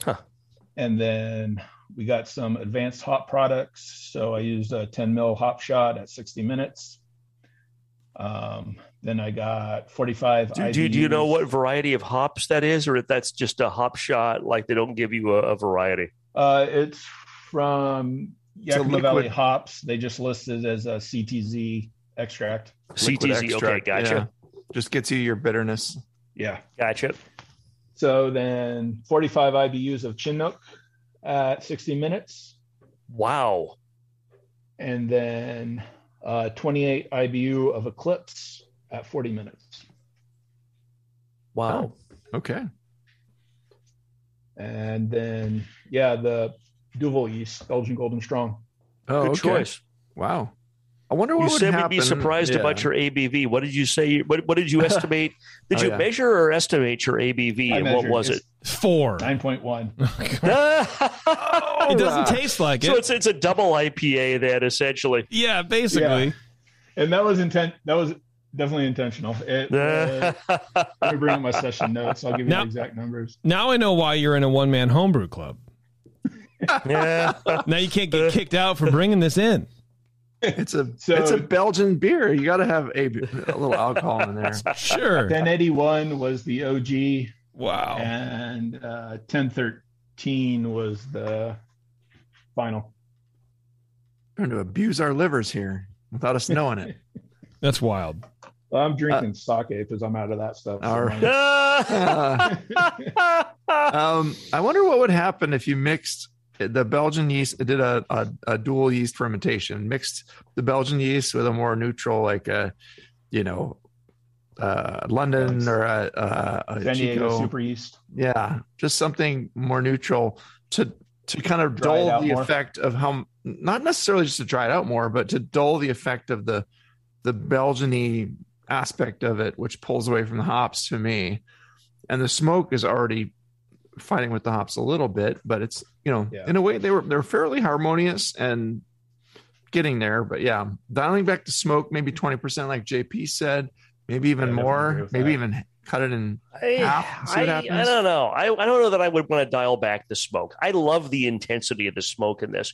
Huh. And then we got some advanced hop products. So I used a 10 mil hop shot at 60 minutes. Then I got 45 IBUs. Do you know what variety of hops that is, or if that's just a hop shot, like they don't give you a variety? It's from Yakima Valley hops. They just listed as a CTZ extract. Okay, gotcha. Yeah. Just gets you your bitterness. Yeah. Gotcha. So then 45 IBUs of Chinook at 60 minutes. Wow. And then 28 IBU of Eclipse at 40 minutes. Wow. Oh, okay. And then, the Duvel yeast, Belgian Golden Strong. Oh, good choice. Wow. I wonder what would happen. You said we'd be surprised about your ABV. What did you say? What did you estimate? Did you measure or estimate your ABV? And what was it? 9.1. It doesn't taste like it. So it's a double IPA then, essentially. Yeah, basically. Yeah. And that was definitely intentional. Let me bring up my session notes. I'll give you the exact numbers. Now I know why you're in a one-man homebrew club. Now you can't get kicked out for bringing this in. It's a Belgian beer. You got to have a little alcohol in there. Sure. 1081 was the OG. Wow. And 1013 was the final. Trying to abuse our livers here without us knowing it. That's wild. Well, I'm drinking sake because I'm out of that stuff. All right. I wonder what would happen if you mixed the Belgian yeast. It did a dual yeast fermentation, mixed the Belgian yeast with a more neutral, like London or a Chico super yeast. Yeah, just something more neutral to kind of dull the effect of how, not necessarily just to dry it out more, but to dull the effect of the Belgian-y aspect of it, which pulls away from the hops to me. And the smoke is already fighting with the hops a little bit, but it's in a way they're fairly harmonious and getting there. But dialing back the smoke, maybe 20%, like JP said, maybe even more, maybe even cut it in half. I don't know. I don't know that I would want to dial back the smoke. I love the intensity of the smoke in this.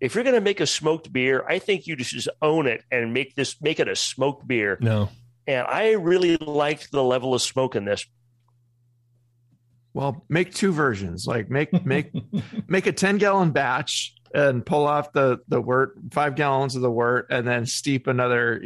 if you're going to make a smoked beer, I think you just own it and make it a smoked beer. No. And I really liked the level of smoke in this. Well, make two versions, like make a 10 gallon batch and pull off the wort, 5 gallons of the wort, and then steep another,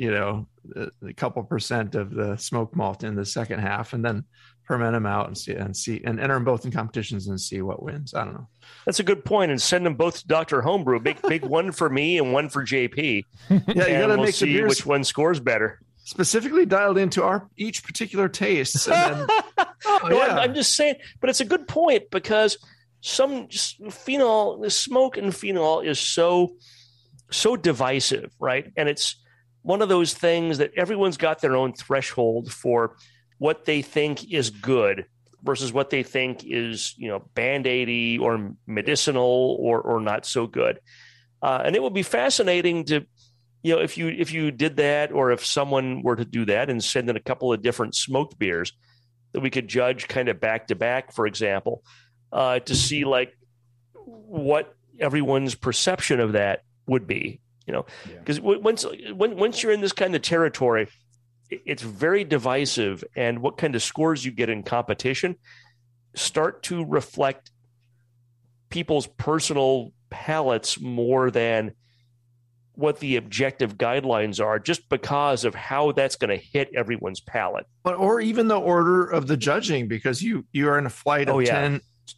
a couple % of the smoke malt in the second half, and then ferment them out and enter them both in competitions and see what wins. I don't know. That's a good point. And send them both to Dr. Homebrew. Big one for me and one for JP. Yeah, you gotta we'll make see the beers which one scores better. Specifically dialed into each particular tastes. And then, I'm just saying, but it's a good point because the smoke and phenol is so divisive, right? And it's one of those things that everyone's got their own threshold for what they think is good versus what they think is, band-aidy or medicinal or not so good. And it would be fascinating to, if you did that, or if someone were to do that and send in a couple of different smoked beers that we could judge kind of back to back, for example, to see like what everyone's perception of that would be, because once you're in this kind of territory, it's very divisive, and what kind of scores you get in competition start to reflect people's personal palates more than what the objective guidelines are, just because of how that's going to hit everyone's palate. But, or even the order of the judging, because you are in a flight of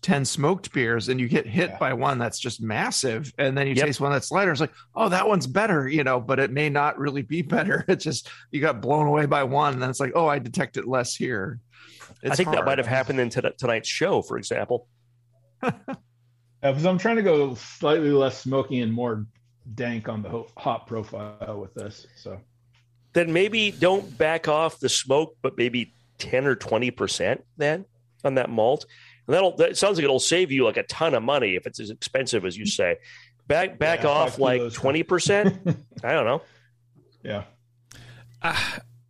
10 smoked beers and you get hit by one that's just massive, and then you taste one that's lighter. It's like, oh, that one's better, but it may not really be better. It's just you got blown away by one, and then it's like, oh, I detect it less here. It's I think hard. That might have happened in tonight's show, for example. Because I'm trying to go slightly less smoky and more dank on the hop profile with this. So then maybe don't back off the smoke, but maybe 10 or 20% then on that malt. And that sounds like it'll save you like a ton of money if it's as expensive as you say. Back off like 20%. I don't know.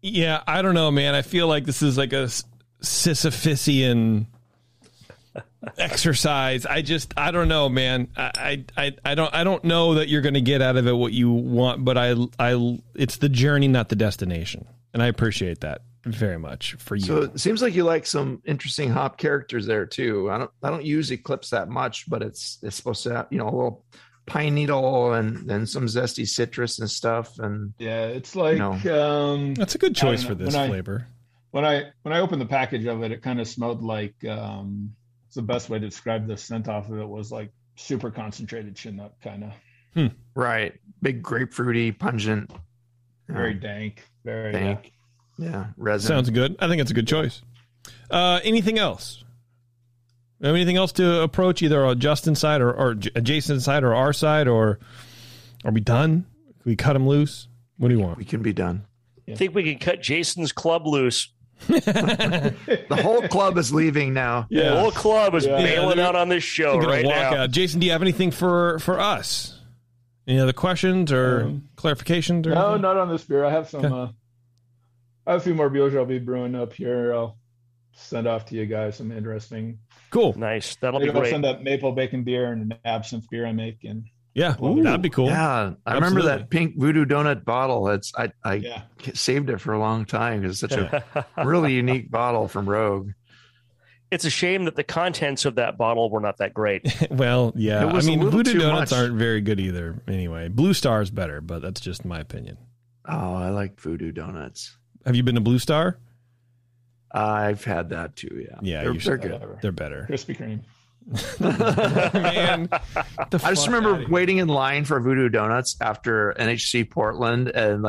Yeah. I don't know, man. I feel like this is like a Sisyphusian exercise. I don't know, man. I don't know that you're going to get out of it what you want, but it's the journey, not the destination. And I appreciate that very much for you. So it seems like you like some interesting hop characters there too. I don't use Eclipse that much, but it's supposed to have, a little pine needle and then some zesty citrus and stuff. And yeah, it's like that's a good choice for this flavor. When I opened the package of it, it kind of smelled like it's the best way to describe the scent off of it was like super concentrated Chinook kind of. Right, big grapefruity, pungent, very dank, very dank. Yeah, resin. Sounds good. I think it's a good choice. Anything else? Anything else to approach either on Justin's side or Jason's side or our side, or are we done? Can we cut him loose? What do you want? We can be done. I think we can cut Jason's club loose. The whole club is leaving now. Yeah. The whole club is bailing out on this show right now. Jason, do you have anything for us? Any other questions or clarifications? Or no, not on this beer. I have some... I have a few more beers I'll be brewing up here. I'll send off to you guys some interesting. Cool. Nice. That'll be great. I'll send up maple bacon beer and an absinthe beer I make. And yeah, that'd be cool. Yeah. I remember that pink Voodoo Donut bottle. I saved it for a long time because it's such a really unique bottle from Rogue. It's a shame that the contents of that bottle were not that great. Well, yeah. Voodoo Donuts aren't very good either anyway. Blue Star is better, but that's just my opinion. Oh, I like Voodoo Donuts. Have you been to Blue Star? I've had that too. Yeah, they're good. They're better. Krispy Kreme. Man, I just remember waiting in line for Voodoo Donuts after NHC Portland, and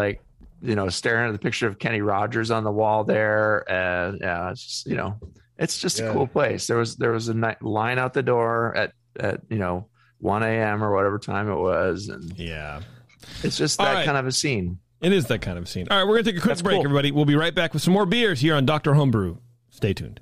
staring at the picture of Kenny Rogers on the wall there, and it's just a cool place. There was a line out the door at 1 a.m. or whatever time it was, and it's just that kind of a scene. It is that kind of scene. All right, we're going to take a quick break, everybody. We'll be right back with some more beers here on Dr. Homebrew. Stay tuned.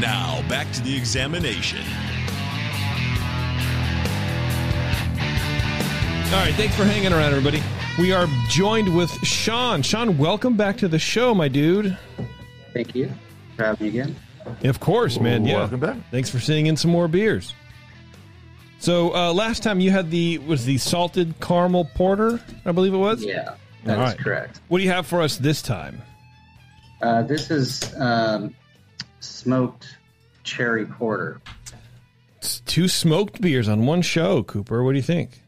Now, back to the examination. All right, thanks for hanging around, everybody. We are joined with Sean. Sean, welcome back to the show, my dude. Thank you for having me again. Of course, man. Yeah. Welcome back. Thanks for sending in some more beers. So last time you had the salted caramel porter, I believe it was? Yeah, that's correct. What do you have for us this time? This is... smoked cherry porter. It's two smoked beers on one show, Cooper. What do you think?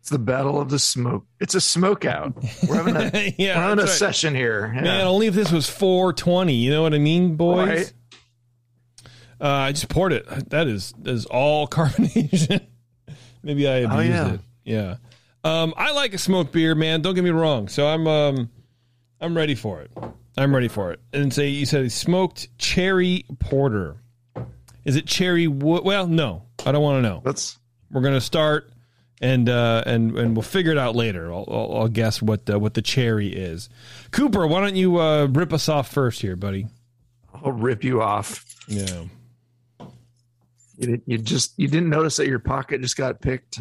It's the battle of the smoke. It's a smoke out. We're having a, we're having a session here. Yeah. Man, only if this was 420. You know what I mean, boys? Right. I just poured it. That is all carbonation. Maybe I abused it. Yeah. I like a smoked beer, man. Don't get me wrong. So I'm ready for it. And say you said smoked cherry porter. Is it cherry wood? Well, no, I don't want to know. We're gonna start and we'll figure it out later. I'll guess what the cherry is. Cooper, why don't you rip us off first here, buddy? I'll rip you off. Yeah. You didn't notice that your pocket just got picked.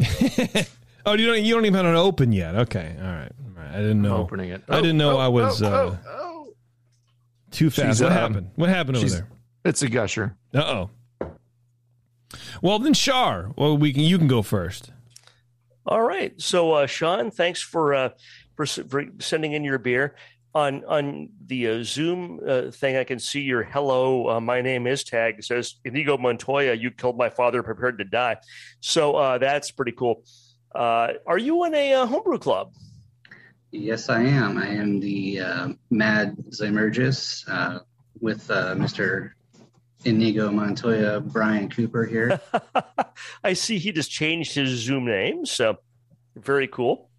Oh, you don't even have it open yet. Okay, all right. I didn't know. I'm opening it. I didn't know I was. Too fast. What happened? What happened over there? It's a gusher. Uh-oh. Well, then, Shar, you can go first. All right. So, Sean, thanks for sending in your beer. On the Zoom thing, I can see your hello, my name is tag. It says, Inigo Montoya, you killed my father, prepared to die. So that's pretty cool. Are you in a homebrew club? Yes, I am. I am the Mad Zymergist with Mr. Inigo Montoya, Brian Cooper here. I see he just changed his Zoom name, so very cool.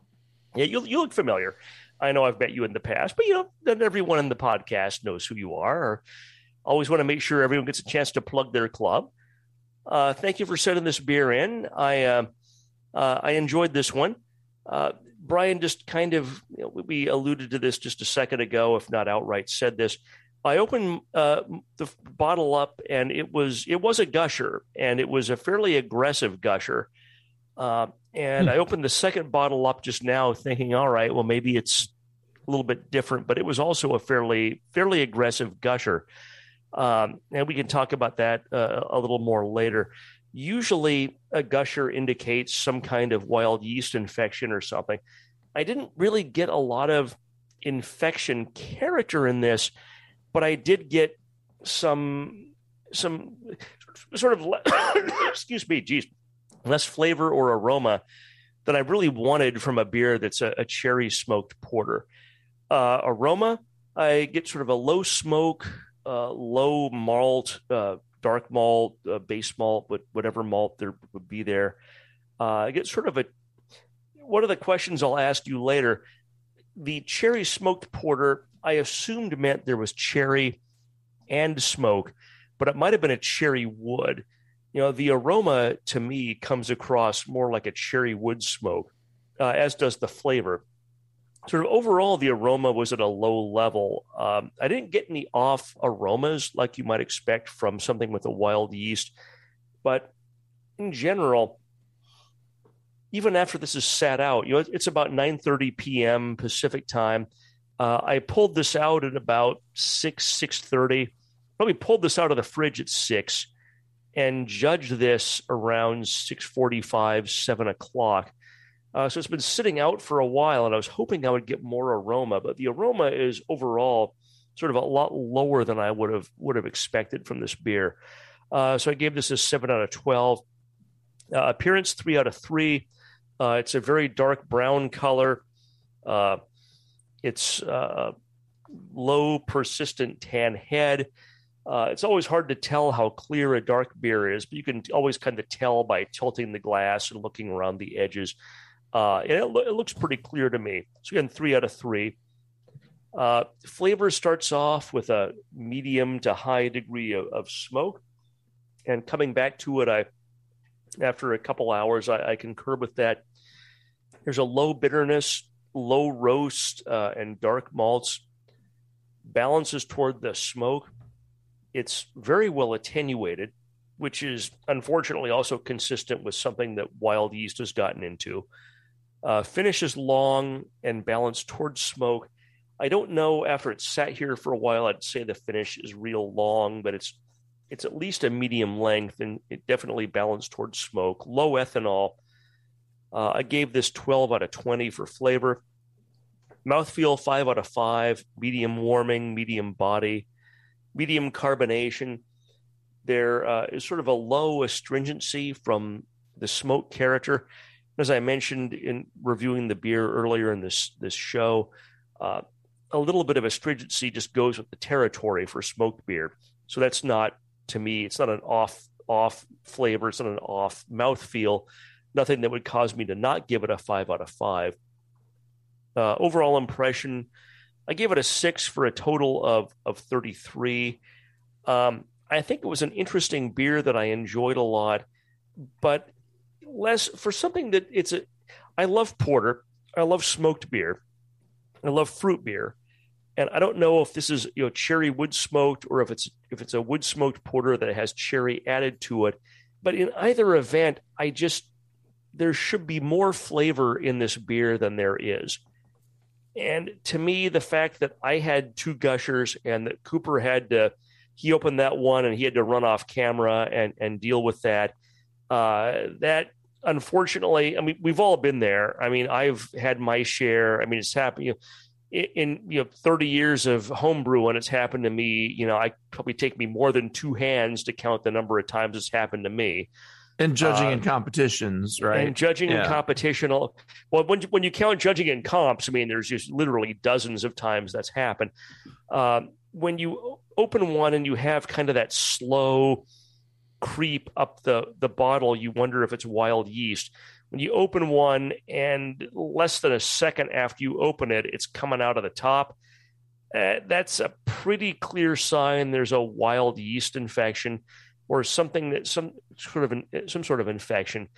Yeah, you look familiar. I know I've met you in the past, but not everyone in the podcast knows who you are. Or always want to make sure everyone gets a chance to plug their club. Thank you for sending this beer in. I enjoyed this one. Brian just kind of, we alluded to this just a second ago, if not outright said this. I opened the bottle up, and it was a gusher, and it was a fairly aggressive gusher. And I opened the second bottle up just now thinking, all right, well, maybe it's a little bit different, but it was also a fairly aggressive gusher. And we can talk about that a little more later. Usually a gusher indicates some kind of wild yeast infection or something. I didn't really get a lot of infection character in this, but I did get some sort of, excuse me, geez, less flavor or aroma that I really wanted from a beer that's a cherry smoked porter. Aroma, I get sort of a low smoke, low malt, dark malt, base malt, but whatever malt there would be there. I get sort of one of the questions I'll ask you later, the cherry smoked porter, I assumed meant there was cherry and smoke, but it might've been a cherry wood. The aroma to me comes across more like a cherry wood smoke, as does the flavor. Sort of overall, the aroma was at a low level. I didn't get any off aromas like you might expect from something with a wild yeast. But in general, even after this is sat out, it's about 9:30 p.m. Pacific time. I pulled this out at about 6:30. Probably pulled this out of the fridge at 6 and judged this around 6:45, 7 o'clock. So it's been sitting out for a while, and I was hoping I would get more aroma, but the aroma is overall sort of a lot lower than I would have expected from this beer. So I gave this a 7 out of 12. Appearance, 3 out of 3. It's a very dark brown color. It's low, persistent tan head. It's always hard to tell how clear a dark beer is, but you can always kind of tell by tilting the glass and looking around the edges. And it looks pretty clear to me. So again, 3 out of 3. Flavor starts off with a medium to high degree of smoke. And coming back to it, after a couple hours, I concur with that. There's a low bitterness, low roast, and dark malts. Balances toward the smoke. It's very well attenuated, which is unfortunately also consistent with something that wild yeast has gotten into. Finish is long and balanced towards smoke. I don't know, after it's sat here for a while, I'd say the finish is real long, but it's at least a medium length, and it definitely balanced towards smoke. Low ethanol. I gave this 12 out of 20 for flavor. Mouthfeel, 5 out of 5. Medium warming, medium body, medium carbonation. There is sort of a low astringency from the smoke character. As I mentioned in reviewing the beer earlier in this show, a little bit of astringency just goes with the territory for smoked beer. So that's not, to me, it's not an off flavor. It's not an off mouthfeel. Nothing that would cause me to not give it a 5 out of 5. Overall impression, I gave it a 6 for a total of 33. I think it was an interesting beer that I enjoyed a lot, but less for something that I love porter. I love smoked beer. I love fruit beer. And I don't know if this is, cherry wood smoked, or if it's a wood smoked porter that has cherry added to it. But in either event, there should be more flavor in this beer than there is. And to me, the fact that I had 2 gushers and that Cooper he opened that one and he had to run off camera and deal with that. That, unfortunately, I mean, we've all been there. I mean, I've had my share. I mean, it's happened in 30 years of homebrew, and it's happened to me. I probably take me more than 2 hands to count the number of times it's happened to me. And judging in competitions, right? And judging in competition. Well, when you count judging in comps, I mean, there's just literally dozens of times that's happened. When you open one and you have kind of that slow creep up the bottle, you wonder if it's wild yeast. When you open one and less than a second after you open it, it's coming out of the top. That's a pretty clear sign there's a wild yeast infection, or something that some sort of infection.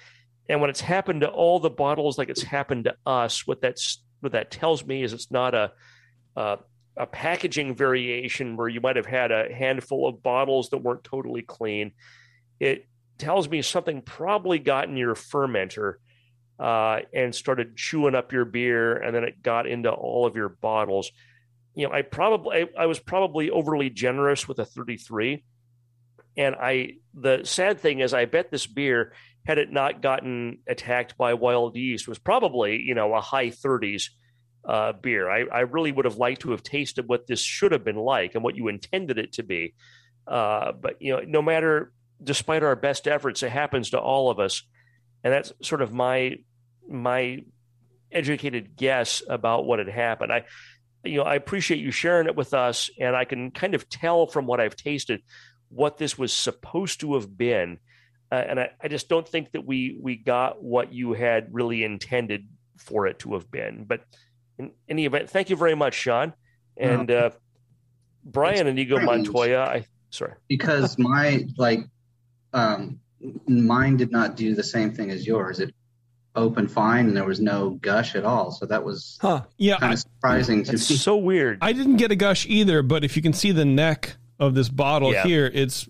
And when it's happened to all the bottles, like it's happened to us, what that tells me is it's not a packaging variation where you might have had a handful of bottles that weren't totally clean. It tells me something probably got in your fermenter and started chewing up your beer, and then it got into all of your bottles. I was probably overly generous with a 33. And the sad thing is, I bet this beer, had it not gotten attacked by wild yeast, was probably, a high 30s beer. I really would have liked to have tasted what this should have been like and what you intended it to be. But no matter, despite our best efforts, it happens to all of us. And that's sort of my educated guess about what had happened. I appreciate you sharing it with us, and I can kind of tell from what I've tasted what this was supposed to have been. And I just don't think that we got what you had really intended for it to have been. But in any event, thank you very much, Sean. And Brian and Inigo Montoya, sorry. Because mine did not do the same thing as yours. It opened fine and there was no gush at all. So that was kind of surprising to me. It's so weird. I didn't get a gush either, but if you can see the neck of this bottle here, it's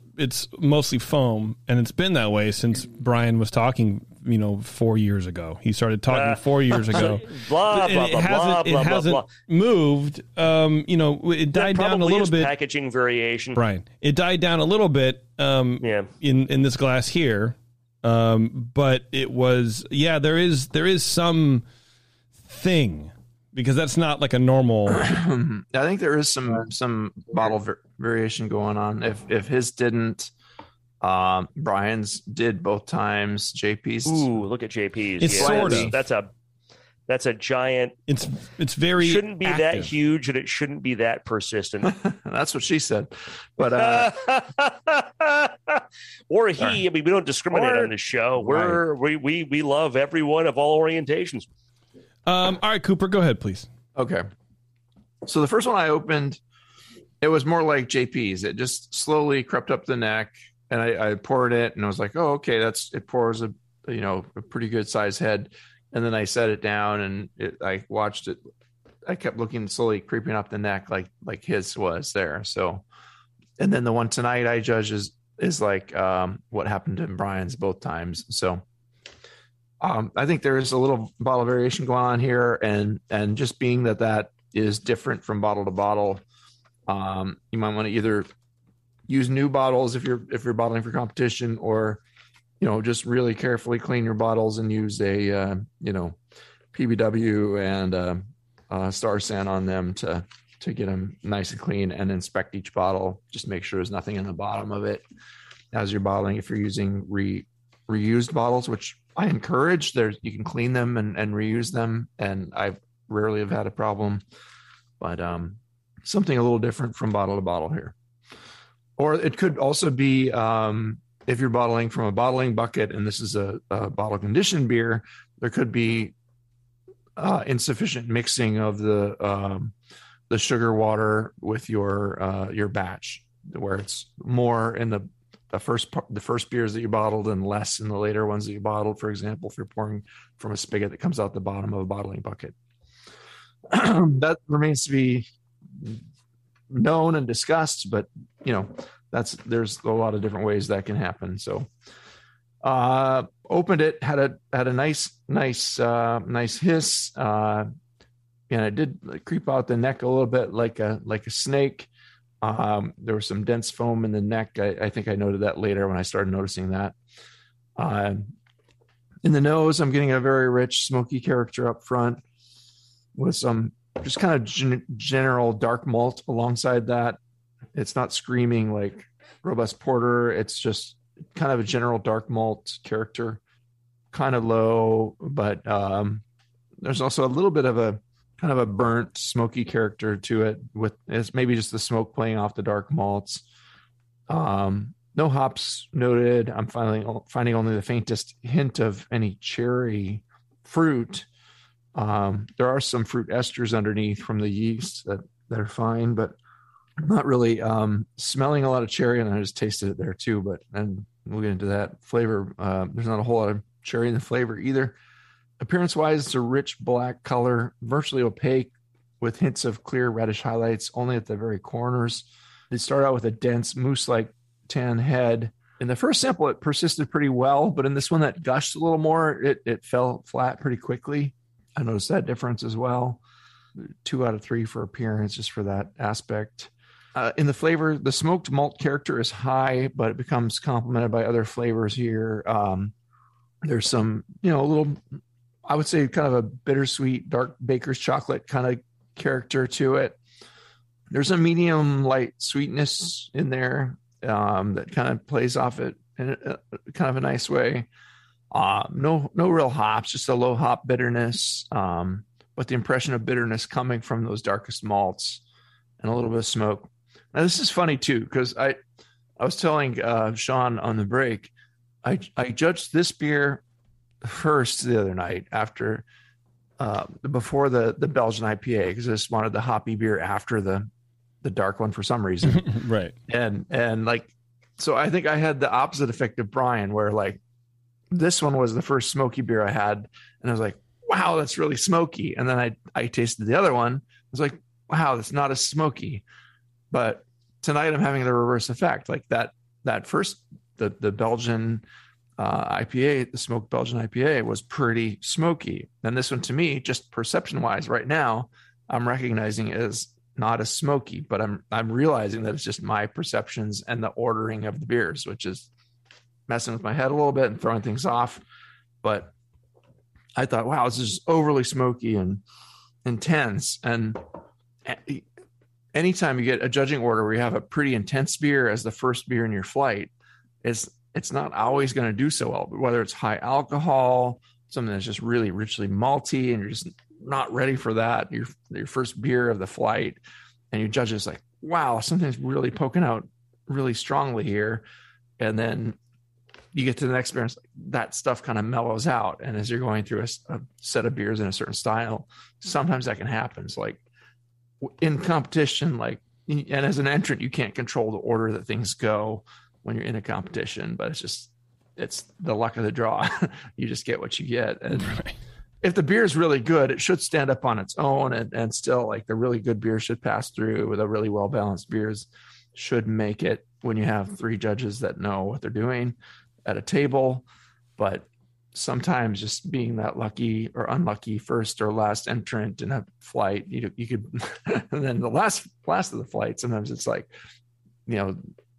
mostly foam, and it's been that way since Brian was talking, 4 years ago. He started talking 4 years ago. Blah, blah, blah, blah, blah, blah. It hasn't moved. It died down a little bit. Packaging variation, Brian. It died down a little bit. In this glass here, but it was there is some thing. Because that's not like a normal. I think there is some bottle variation going on. If his didn't, Brian's did both times. JP's. Ooh, look at JP's. It's sort of. That's a giant. It's very. Shouldn't be active. That huge, and it shouldn't be that persistent. That's what she said. But or he. I mean, we don't discriminate on this show. We're we love everyone of all orientations. All right, Cooper, go ahead, please. Okay. So the first one I opened, it was more like JP's. It just slowly crept up the neck, and I poured it, and I was like, "Oh, okay, that's it." Pours a a pretty good size head, and then I set it down, and I watched it. I kept looking, slowly creeping up the neck, like his was there. So, and then the one tonight I judge is like what happened in Brian's both times. So, I think there is a little bottle variation going on here, and just being that is different from bottle to bottle. You might want to either use new bottles if you're bottling for competition, or just really carefully clean your bottles and use a PBW and Star San on them to get them nice and clean, and inspect each bottle. Just make sure there's nothing in the bottom of it as you're bottling. If you're using reused bottles, which I encourage, you can clean them and reuse them, and I've rarely have had a problem, but something a little different from bottle to bottle here. Or it could also be if you're bottling from a bottling bucket and this is a bottle conditioned beer, there could be insufficient mixing of the sugar water with your batch, where it's more in the first beers that you bottled and less in the later ones that you bottled, for example, if you're pouring from a spigot that comes out the bottom of a bottling bucket. That remains to be known and discussed, but there's a lot of different ways that can happen. So opened it, had a nice hiss, and it did creep out the neck a little bit like a snake. There was some dense foam in the neck. I think I noted that later when I started noticing that. In the nose, I'm getting a very rich smoky character up front, with some just kind of general dark malt alongside that. It's not screaming like robust porter. It's just kind of a general dark malt character, kind of low, but there's also a little bit of a kind of a burnt smoky character to it, with it's maybe just the smoke playing off the dark malts. No hops noted. I'm finding only the faintest hint of any cherry fruit. There are some fruit esters underneath from the yeast that are fine, but I'm not really smelling a lot of cherry, and I just tasted it there too. But and we'll get into that flavor. There's not a whole lot of cherry in the flavor either. Appearance-wise, it's a rich black color, virtually opaque, with hints of clear reddish highlights only at the very corners. They start out with a dense mousse-like tan head. In the first sample, it persisted pretty well, but in this one that gushed a little more, it fell flat pretty quickly. I noticed that difference as well. 2 out of 3 for appearance, just for that aspect. In the flavor, the smoked malt character is high, but it becomes complemented by other flavors here. There's some, a little, I would say kind of a bittersweet, dark baker's chocolate kind of character to it. There's a medium light sweetness in there that kind of plays off it in kind of a nice way. No real hops, just a low hop bitterness, but the impression of bitterness coming from those darkest malts and a little bit of smoke. Now, this is funny, too, because I was telling Sean on the break, I judged this beer first the other night before the Belgian IPA, because I just wanted the hoppy beer after the dark one for some reason. Right. And like, so I think I had the opposite effect of Brian, where like, this one was the first smoky beer I had, and I was like, wow, that's really smoky. And then I tasted the other one. I was like, wow, that's not as smoky. But tonight I'm having the reverse effect. Like that first, the Belgian IPA, the smoked Belgian IPA was pretty smoky. And this one to me, just perception-wise right now, I'm recognizing it as not as smoky, but I'm realizing that it's just my perceptions and the ordering of the beers, which is messing with my head a little bit and throwing things off. But I thought, wow, this is overly smoky and intense. And anytime you get a judging order where you have a pretty intense beer as the first beer in your flight, it's not always going to do so well. But whether it's high alcohol, something that's just really richly malty, and you're just not ready for that, your first beer of the flight, and you judge it's like, wow, something's really poking out really strongly here. And then you get to the next beer, that stuff kind of mellows out. And as you're going through a set of beers in a certain style, sometimes that can happen. It's like in competition, like, and as an entrant, you can't control the order that things go when you're in a competition, but it's just, it's the luck of the draw. You just get what you get. And right. If the beer is really good, it should stand up on its own, and still, like, the really good beer should pass through, with a really well-balanced beers should make it when you have three judges that know what they're doing at a table. But sometimes just being that lucky or unlucky first or last entrant in a flight, you could, and then the last of the flight, sometimes it's like, you know,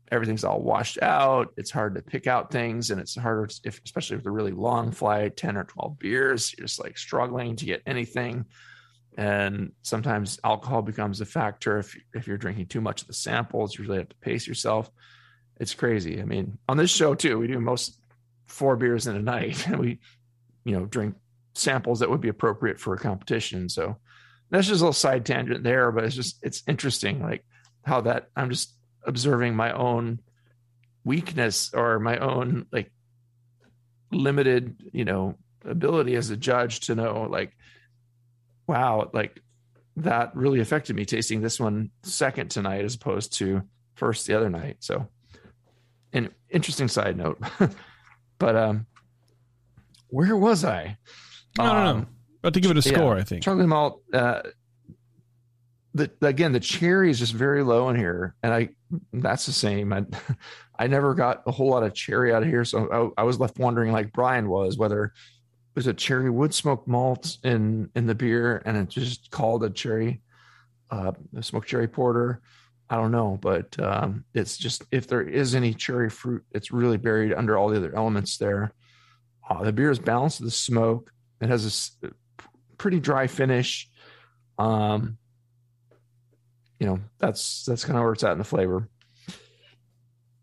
everything's all washed out. It's hard to pick out things, and it's harder, especially with a really long flight, 10 or 12 beers, you're just like struggling to get anything. And sometimes alcohol becomes a factor. If you're drinking too much of the samples, you really have to pace yourself. It's crazy. I mean, on this show too, we do most 4 beers in a night, and we, you know, drink samples that would be appropriate for a competition. So that's just a little side tangent there, but it's interesting, like how that I'm just observing my own weakness or my own like limited, you know, ability as a judge to know, like, wow, like that really affected me tasting this one second tonight as opposed to first the other night. So an interesting side note. But where was I? I don't know. About to give it a score, yeah, I think. Chocolate malt. The cherry is just very low in here, and that's the same. I never got a whole lot of cherry out of here, so I was left wondering, like Brian was, whether there's a cherry wood smoke malt in the beer, and it's just called a cherry smoked cherry porter. I don't know, but it's just, if there is any cherry fruit, it's really buried under all the other elements there. The beer is balanced with the smoke. It has a pretty dry finish. You know, that's kind of where it's at in the flavor.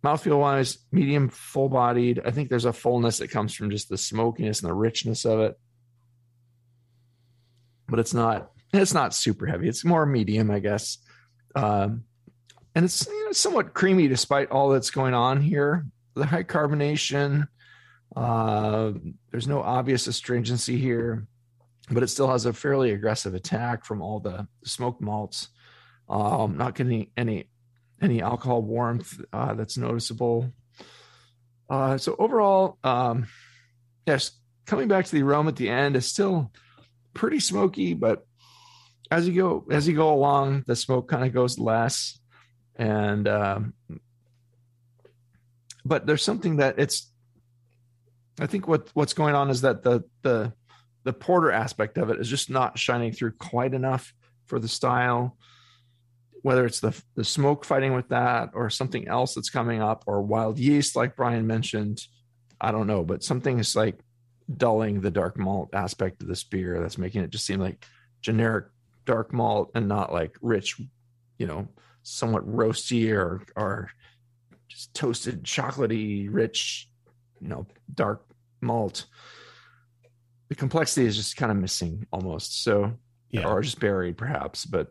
Mouthfeel wise, medium full bodied. I think there's a fullness that comes from just the smokiness and the richness of it, but it's not super heavy. It's more medium, I guess. And it's, you know, somewhat creamy despite all that's going on here. The high carbonation, there's no obvious astringency here, but it still has a fairly aggressive attack from all the smoked malts. Not getting any alcohol warmth that's noticeable. So overall, yes, coming back to the aroma at the end, is still pretty smoky, but as you go along, the smoke kind of goes less. And but there's something that it's, I think what's going on is that the porter aspect of it is just not shining through quite enough for the style, whether it's the smoke fighting with that or something else that's coming up, or wild yeast like Brian mentioned. I don't know, but something is like dulling the dark malt aspect of this beer that's making it just seem like generic dark malt and not like rich, you know, somewhat roasty or just toasted chocolatey rich, you know, dark malt. The complexity is just kind of missing almost. So, yeah. Or just buried perhaps, but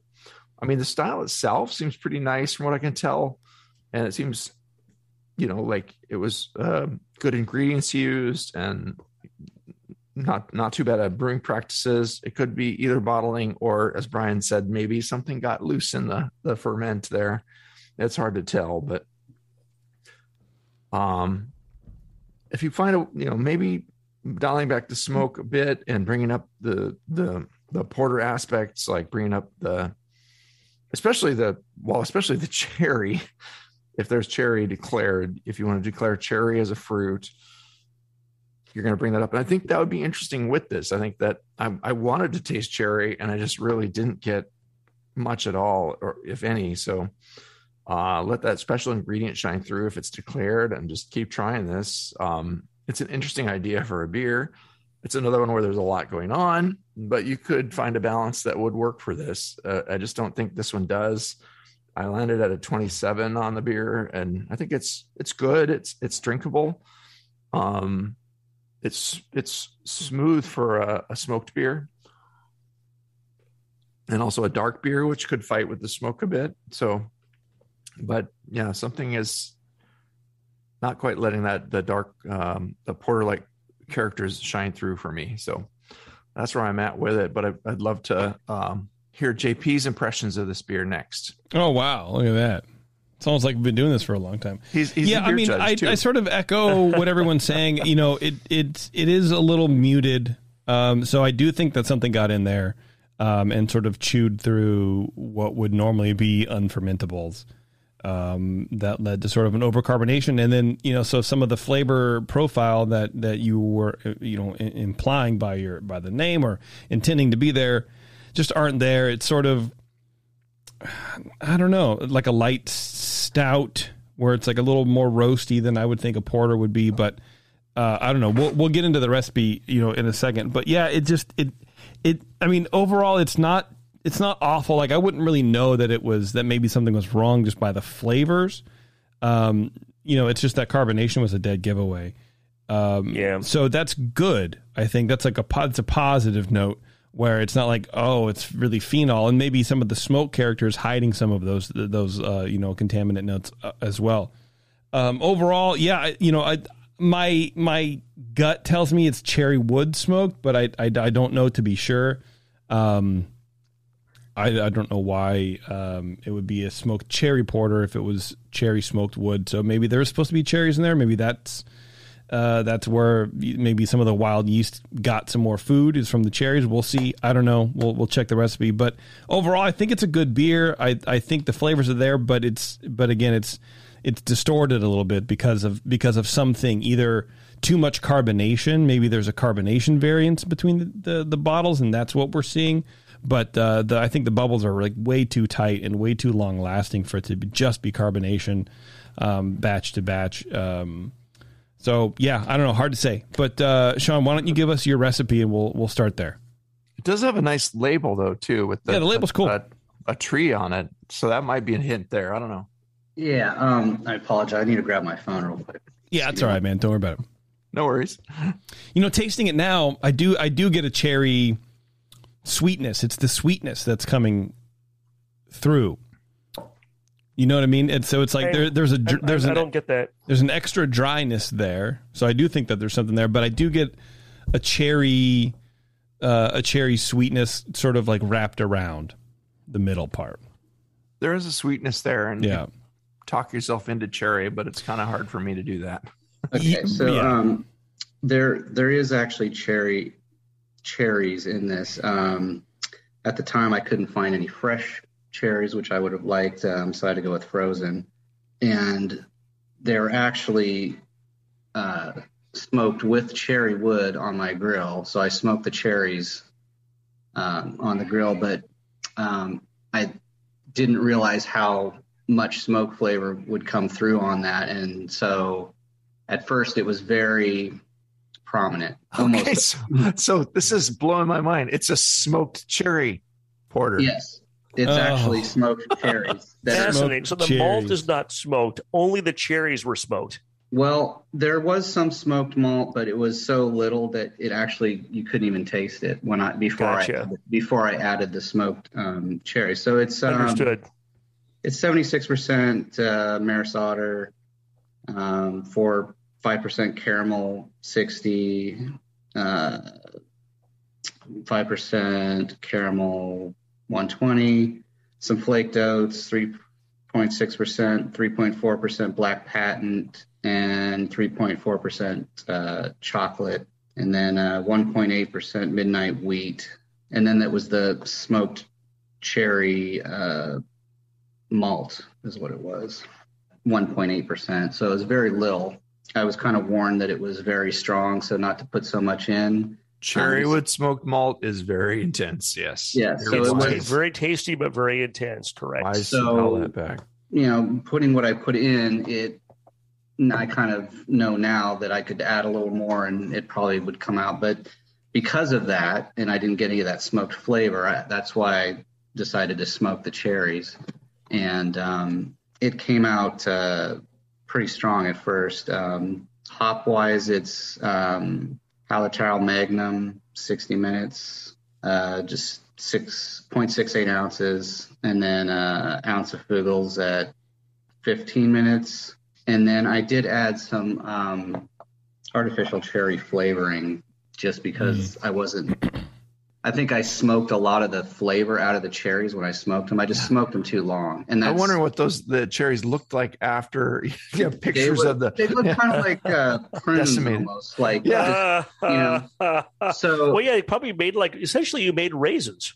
I mean, the style itself seems pretty nice from what I can tell. And it seems, you know, like it was good ingredients used and not too bad at brewing practices. It could be either bottling or, as Brian said, maybe something got loose in the ferment there. It's hard to tell, but if you find a, you know, maybe dialing back the smoke a bit and bringing up the porter aspects, like bringing up especially the cherry, if there's cherry declared, if you want to declare cherry as a fruit, you're going to bring that up. And I think that would be interesting with this. I think that I wanted to taste cherry and I just really didn't get much at all, or if any. So let that special ingredient shine through if it's declared, and just keep trying this. It's an interesting idea for a beer. It's another one where there's a lot going on, but you could find a balance that would work for this. I just don't think this one does. I landed at a 27 on the beer, and I think it's good. It's drinkable. It's smooth for a smoked beer, and also a dark beer, which could fight with the smoke a bit. So, but yeah, something is not quite letting that the dark, the porter-like characters shine through for me. So that's where I'm at with it. But I'd love to hear JP's impressions of this beer next. Oh wow, look at that! It's almost like we've been doing this for a long time. He's yeah, I mean, I sort of echo what everyone's saying. You know, it is a little muted. So I do think that something got in there and sort of chewed through what would normally be unfermentables. That led to sort of an overcarbonation. And then, you know, so some of the flavor profile that you were, you know, implying by the name or intending to be there just aren't there. It's sort of, I don't know, like a light stout where it's like a little more roasty than I would think a porter would be. But I don't know. We'll get into the recipe, you know, in a second. But yeah, it I mean, overall, it's not awful. Like I wouldn't really know that maybe something was wrong just by the flavors. You know, it's just that carbonation was a dead giveaway. Yeah. So that's good. I think that's like it's a positive note where it's not like, oh, it's really phenol, and maybe some of the smoke characters hiding some of those you know, contaminant notes as well. Overall, yeah, my gut tells me it's cherry wood smoked, but I don't know to be sure. I don't know why it would be a smoked cherry porter if it was cherry smoked wood. So maybe there's supposed to be cherries in there. Maybe that's where maybe some of the wild yeast got some more food is from the cherries. We'll see. I don't know. We'll check the recipe. But overall, I think it's a good beer. I think the flavors are there, but it's distorted a little bit because of something, either too much carbonation. Maybe there's a carbonation variance between the bottles, and that's what we're seeing. But I think the bubbles are like way too tight and way too long lasting for it to just be carbonation, batch to batch. So yeah, I don't know, hard to say. But Sean, why don't you give us your recipe and we'll start there. It does have a nice label though too, with the label's cool. A tree on it, so that might be a hint there. I don't know. Yeah, I apologize. I need to grab my phone real quick. Yeah, that's all right, man. Don't worry about it. No worries. You know, tasting it now, I do get a cherry sweetness. It's the sweetness that's coming through. You know what I mean? And so it's like I don't get that. There's an extra dryness there. So I do think that there's something there, but I do get a cherry sweetness sort of like wrapped around the middle part. There is a sweetness there, and yeah, you talk yourself into cherry, but it's kind of hard for me to do that. Okay, so yeah. There is actually cherries in this. At the time, I couldn't find any fresh cherries, which I would have liked, so I had to go with frozen. And they're actually smoked with cherry wood on my grill, so I smoked the cherries on the grill, but I didn't realize how much smoke flavor would come through on that. And so at first it was very prominent. Almost. Okay, so this is blowing my mind. It's a smoked cherry porter. Yes, it's actually smoked cherries. Fascinating. So the malt is not smoked. Only the cherries were smoked. Well, there was some smoked malt, but it was so little that it actually, you couldn't even taste it before I added the smoked cherry. So it's understood. It's 76% Maris Otter, 5% caramel, 5% caramel, 120, some flaked oats, 3.6%, 3.4% black patent, and 3.4% chocolate, and then 1.8% midnight wheat. And then that was the smoked cherry malt is what it was, 1.8%. So it was very little. I was kind of warned that it was very strong, so not to put so much in. Cherry wood smoked malt is very intense, yes. Yeah, so it was very tasty but very intense, correct. I smell that back. You know, putting what I put in, I kind of know now that I could add a little more and it probably would come out. But because of that, and I didn't get any of that smoked flavor, that's why I decided to smoke the cherries. And it came out pretty strong at first. Hop-wise, it's Halatarl Magnum, 60 minutes, just 6.68 ounces, and then an ounce of Fugels at 15 minutes. And then I did add some artificial cherry flavoring just because I wasn't, I think I smoked a lot of the flavor out of the cherries when I smoked them. I just smoked them too long. And that's, I wonder what the cherries looked like after you have pictures of the. They look kind of like prunes almost. Like, just, you know. So, well, yeah, you probably made like, essentially you made raisins.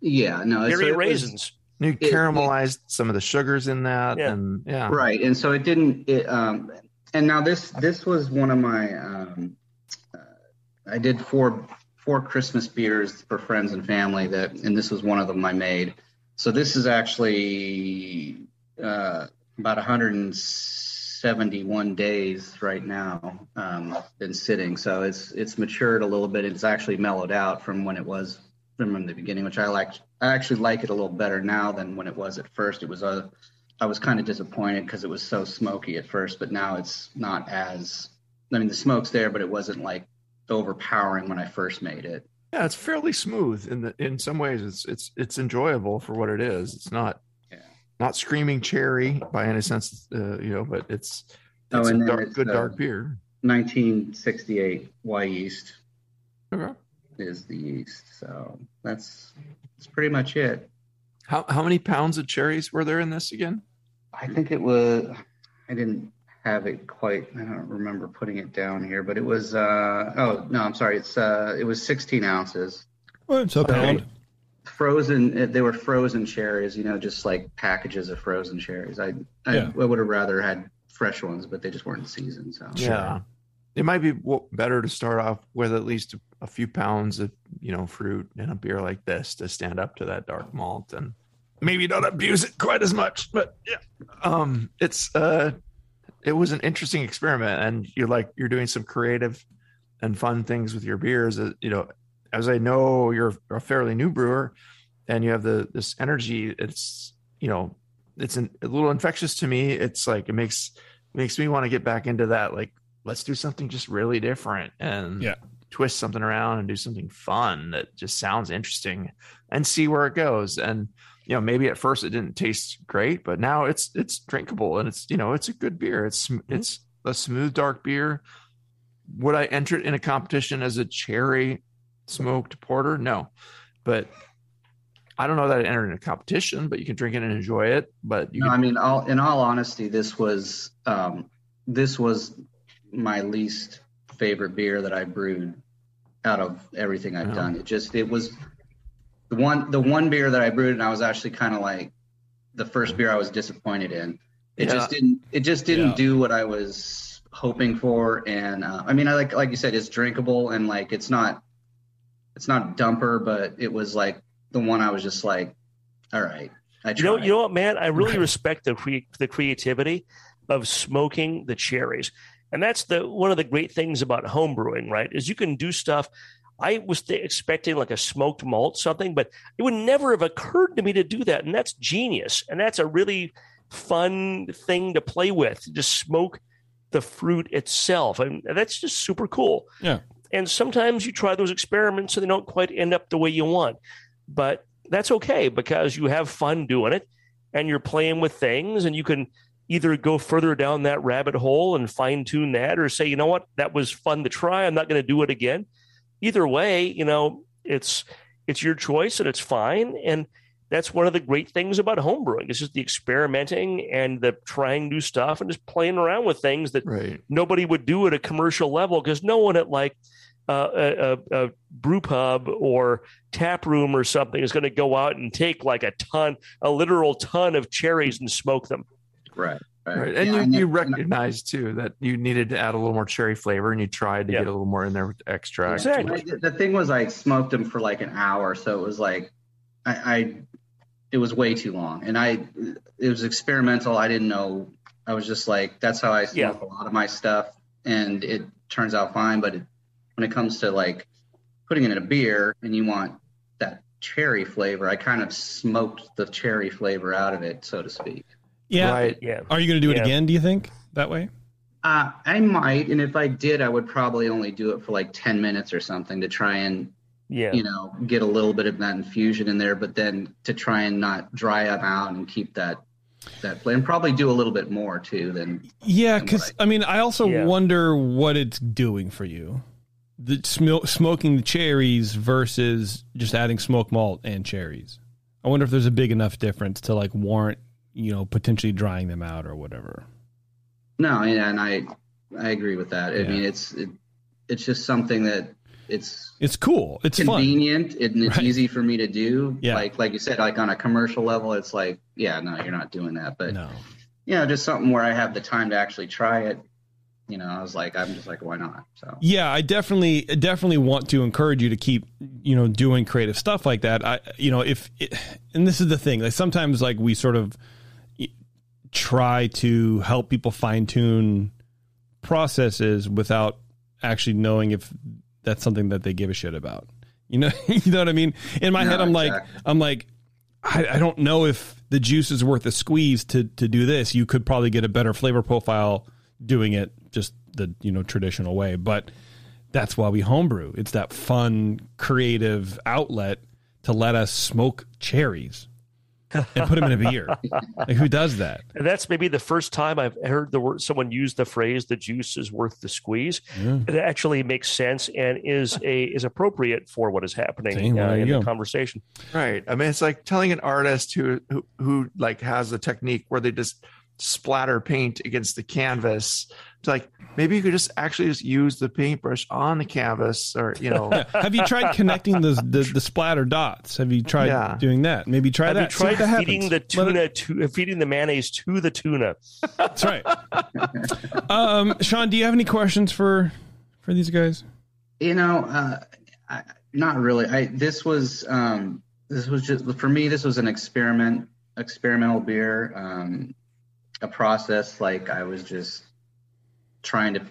Yeah, no. Cherry raisins. You caramelized some of the sugars in that. Yeah. And yeah. Right. And so it didn't, and now this was one of my, I did four Christmas beers for friends and family that, and this was one of them I made. So this is actually about 171 days right now been sitting. So it's matured a little bit. It's actually mellowed out from when it was from the beginning, which I liked. I actually like it a little better now than when it was at first. It was I was kind of disappointed because it was so smoky at first, but now it's not as, I mean, the smoke's there, but it wasn't like overpowering when I first made it. Yeah, it's fairly smooth in some ways. It's enjoyable for what it is. It's not screaming cherry by any sense, but it's a dark beer. 1968 Y yeast. Okay. Is the yeast. So that's pretty much it. How many pounds of cherries were there in this again? I think it was, I didn't have it quite, I don't remember putting it down here, but it was it was 16 ounces. Well, it's a pound. Frozen, they were frozen cherries, just like packages of frozen cherries. I would have rather had fresh ones, but they just weren't seasoned. So yeah. It might be better to start off with at least a few pounds of, fruit in a beer like this to stand up to that dark malt, and maybe not abuse it quite as much. But yeah, it was an interesting experiment, and you're doing some creative and fun things with your beers. As I know, you're a fairly new brewer, and you have this energy. It's a little infectious to me. It's like it makes me want to get back into that, like, let's do something just really different and twist something around and do something fun that just sounds interesting and see where it goes. And, maybe at first it didn't taste great, but now it's drinkable and it's, it's a good beer. It's a smooth, dark beer. Would I enter it in a competition as a cherry smoked porter? No, but I don't know that it entered in a competition, but you can drink it and enjoy it. But in all honesty, this was my least favorite beer that I brewed out of everything I've done. It was the one beer that I brewed, and I was actually kind of like the first beer I was disappointed in. It just didn't do what I was hoping for. And I like you said, it's drinkable and like it's not dumper, but it was like the one I was just like, all right, I tried. You know what, man? I really respect the creativity of smoking the cherries. And that's one of the great things about home brewing, right? Is you can do stuff. I was expecting like a smoked malt, something, but it would never have occurred to me to do that. And that's genius. And that's a really fun thing to play with. Just smoke the fruit itself. And that's just super cool. Yeah. And sometimes you try those experiments and they don't quite end up the way you want, but that's okay because you have fun doing it and you're playing with things and you can either go further down that rabbit hole and fine tune that, or say, you know what, that was fun to try. I'm not going to do it again. Either way, it's your choice and it's fine. And that's one of the great things about homebrewing. It's just the experimenting and the trying new stuff and just playing around with things that nobody would do at a commercial level. Cause no one at like a brew pub or tap room or something is going to go out and take like a literal ton of cherries and smoke them. Right. And you recognize too that you needed to add a little more cherry flavor, and you tried to get a little more in there with the extract. Exactly. The thing was, I smoked them for like an hour, so it was like, it was way too long, and it was experimental. I didn't know. I was just like, that's how I smoke a lot of my stuff, and it turns out fine. But when it comes to like putting it in a beer, and you want that cherry flavor, I kind of smoked the cherry flavor out of it, so to speak. Yeah. Right. Yeah. Are you going to do it again, do you think, that way? I might. And if I did, I would probably only do it for like 10 minutes or something to try and, get a little bit of that infusion in there, but then to try and not dry them out and keep that that play, and probably do a little bit more too than. Yeah, because I mean, I also wonder what it's doing for you, the smoking the cherries versus just adding smoke malt and cherries. I wonder if there's a big enough difference to like warrant, you know, potentially drying them out or whatever. No, and I agree with that. I mean, it's just something that it's cool. It's convenient. Fun. And it's easy for me to do. Yeah. Like you said, like on a commercial level, it's like, yeah, no, you're not doing that. But, you know, just something where I have the time to actually try it. You know, I was like, I'm just like, why not? So yeah, I definitely want to encourage you to keep, you know, doing creative stuff like that. I, you know, and this is the thing, like sometimes like we sort of try to help people fine tune processes without actually knowing if that's something that they give a shit about. You know what I mean? In my head, I'm exactly. like, I don't know if the juice is worth a squeeze to do this. You could probably get a better flavor profile doing it just the, you know, traditional way. But that's why we homebrew. It's that fun, creative outlet to let us smoke cherries and put them in a beer. Like, who does that? And that's maybe the first time I've heard the word, someone use the phrase, the juice is worth the squeeze. Yeah. It actually makes sense and is appropriate for what is happening in the conversation. Right. I mean, it's like telling an artist who like has a technique where they just splatter paint against the canvas. It's like, maybe you could just actually just use the paintbrush on the canvas, or, you know. Yeah. Have you tried connecting the splatter dots? Have you tried doing that? Maybe try Have that. You tried feeding the tuna feeding the mayonnaise to the tuna. That's right. Sean, do you have any questions for these guys? You know, not really. This was just for me. This was an experimental beer. A process, like I was just trying to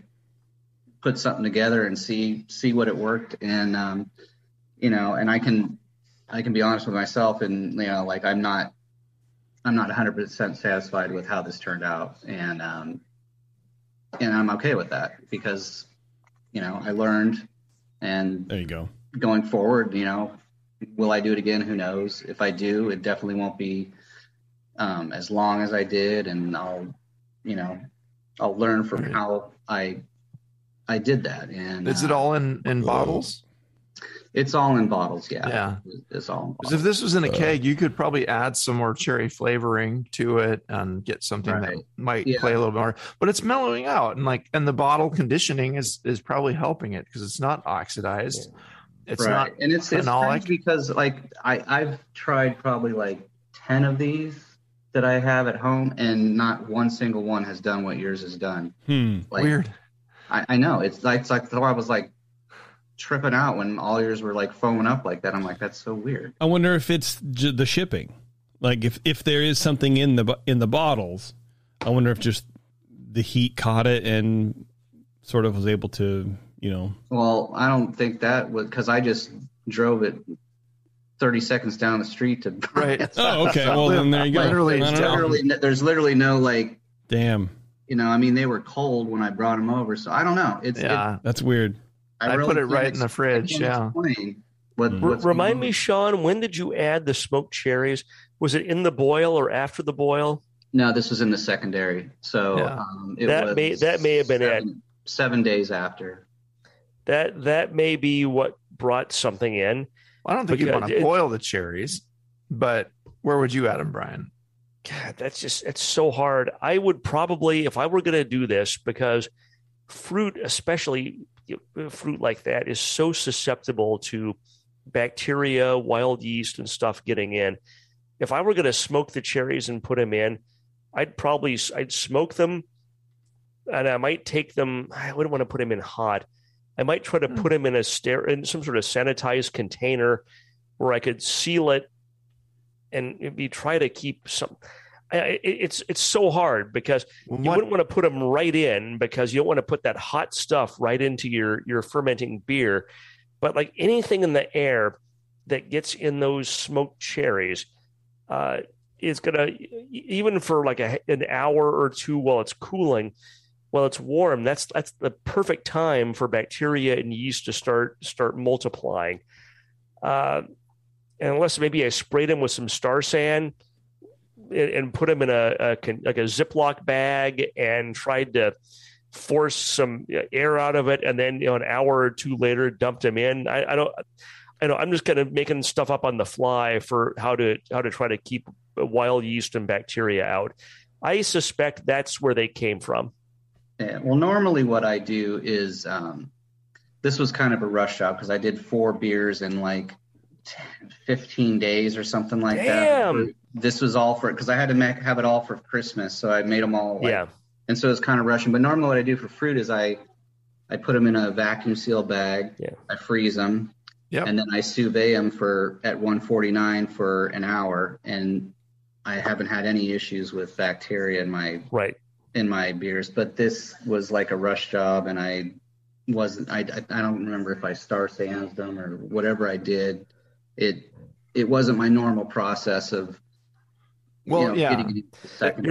put something together and see what it worked, and you know, and I can be honest with myself, and you know, like I'm not 100% satisfied with how this turned out, and I'm okay with that, because you know, I learned, and there you go. Going forward, you know, will I do it again? Who knows? If I do, it definitely won't be as long as I did, and I'll learn from how I did that. And is it all in bottles? It's all in bottles. Yeah. It's all in bottles. Because if this was in a keg, you could probably add some more cherry flavoring to it and get something that might play a little bit more, but it's mellowing out, and like, and the bottle conditioning is probably helping it, because it's not oxidized. Yeah. It's not, and it's strange, because like I've tried probably like 10 of these that I have at home, and not one single one has done what yours has done. Like, weird. I know. It's like I was like tripping out when all yours were like foaming up like that. I'm like, that's so weird. I wonder if it's the shipping. Like if there is something in the bottles, I wonder if just the heat caught it and sort of was able to, you know. Well, I don't think that would, because I just drove it 30 seconds down the street to Brian's. Oh, okay. Well, then there you go. There's literally no like. Damn. You know, I mean, they were cold when I brought them over, so I don't know. That's weird. I really put it right in the fridge. Yeah. Remind me, Sean, when did you add the smoked cherries? Was it in the boil or after the boil? No, this was in the secondary. So that may have been 7 days after. That may be what brought something in. I don't think you want to boil the cherries, but where would you add them, Brian? God, it's so hard. I would probably, if I were going to do this, because fruit, especially fruit like that, is so susceptible to bacteria, wild yeast, and stuff getting in. If I were going to smoke the cherries and put them in, I'd smoke them, and I might take them. I wouldn't want to put them in hot. I might try to put them in some sort of sanitized container where I could seal it, and be try to keep some. It's so hard, because you wouldn't want to put them right in, because you don't want to put that hot stuff right into your fermenting beer. But like anything in the air that gets in those smoked cherries, is gonna, even for like an hour or two while it's cooling. Well, it's warm. That's the perfect time for bacteria and yeast to start multiplying. And unless maybe I sprayed them with some star sand, and put them in a Ziploc bag and tried to force some air out of it. And then, an hour or two later, dumped them in. I know I'm just kind of making stuff up on the fly for how to try to keep wild yeast and bacteria out. I suspect that's where they came from. Yeah, well, normally what I do is, this was kind of a rush job because I did 4 beers in like 15 days or something like that. This was all for, because I had to have it all for Christmas. So I made them all. And so it's kind of rushing. But normally what I do for fruit is I put them in a vacuum seal bag. Yeah. I freeze them. Yep. And then I sous vide them at 149 for an hour, and I haven't had any issues with bacteria in my beers. But this was like a rush job, and I wasn't. I don't remember if I star sanded them or whatever I did. It wasn't my normal process of. Your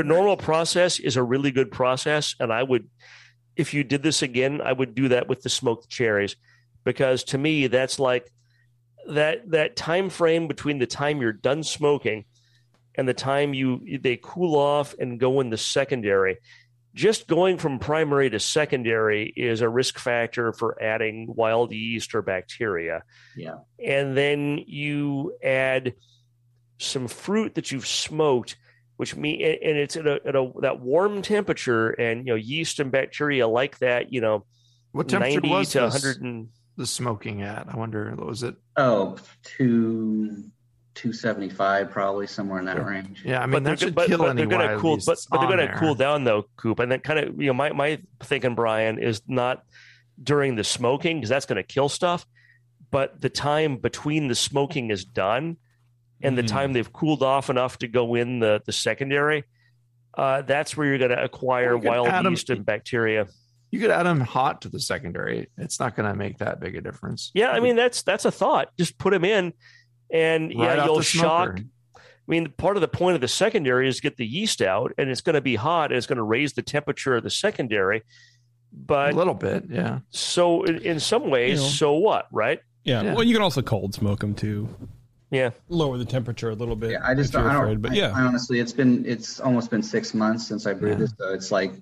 normal process is a really good process, and I would, if you did this again, I would do that with the smoked cherries. Because to me, that's like that time frame between the time you're done smoking and the time they cool off and go in the secondary. Just going from primary to secondary is a risk factor for adding wild yeast or bacteria. Yeah. And then you add some fruit that you've smoked, which means, and it's at a that warm temperature, and yeast and bacteria like that. What temperature was this? The smoking at, I wonder, what was it? 275, probably somewhere in that range. Yeah, I mean, that should kill any wild yeast. But they're going to cool down though, Coop. And that kind of, my thinking, Brian, is not during the smoking, because that's going to kill stuff, but the time between the smoking is done and the time they've cooled off enough to go in the secondary, that's where you're going to acquire wild yeast and bacteria. You could add them hot to the secondary. It's not going to make that big a difference. Yeah, I mean, that's a thought. Just put them in, and you'll shock. I mean, part of the point of the secondary is get the yeast out, and it's going to be hot, and it's going to raise the temperature of the secondary. But a little bit, yeah. So in some ways, so what, right? Yeah. Well, you can also cold smoke them too. Yeah. Lower the temperature a little bit. Yeah, honestly, it's almost been 6 months since I brewed this, so it's like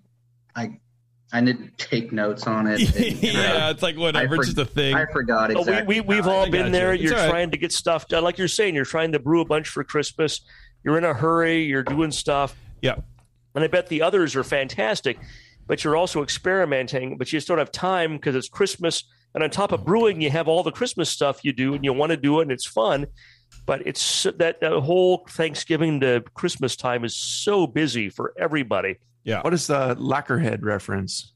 I didn't take notes on it. It's like whatever, it's just a thing. I forgot exactly. We've all been there. You're trying to get stuff done. Like you're saying, you're trying to brew a bunch for Christmas. You're in a hurry. You're doing stuff. Yeah. And I bet the others are fantastic, but you're also experimenting, but you just don't have time because it's Christmas. And on top of brewing, you have all the Christmas stuff you do, and you want to do it, and it's fun. But it's that whole Thanksgiving to Christmas time is so busy for everybody. Yeah. What is the Lacquerhead reference?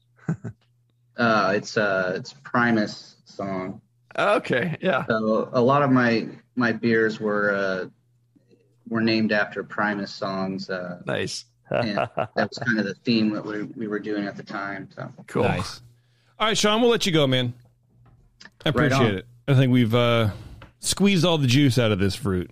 It's Primus song. Okay. Yeah. So a lot of my beers were named after Primus songs. Nice. And that was kind of the theme that we were doing at the time. So cool. Nice. All right, Sean, we'll let you go, man. I appreciate it. I think we've squeezed all the juice out of this fruit.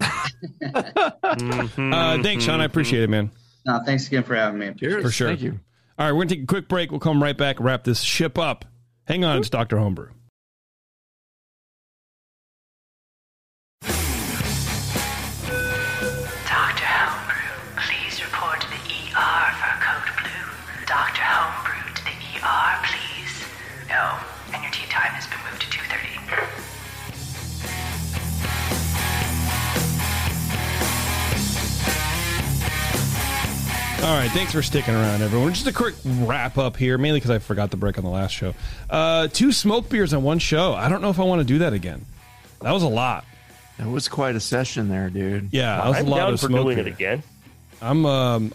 Thanks, Sean. I appreciate it, man. No, thanks again for having me. Cheers. For sure. Thank you. All right, we're going to take a quick break. We'll come right back, wrap this ship up. Hang on, it's Dr. Homebrew. Dr. Homebrew, please report to the ER for code blue. Dr. Homebrew to the ER, please. No, and your tea time has been moved to 2:30. All right, thanks for sticking around, everyone. Just a quick wrap-up here, mainly because I forgot the break on the last show. 2 smoked beers on one show. I don't know if I want to do that again. That was a lot. That was quite a session there, dude. Yeah, that was a lot of smoke beer. I'm down for doing it again. I'm,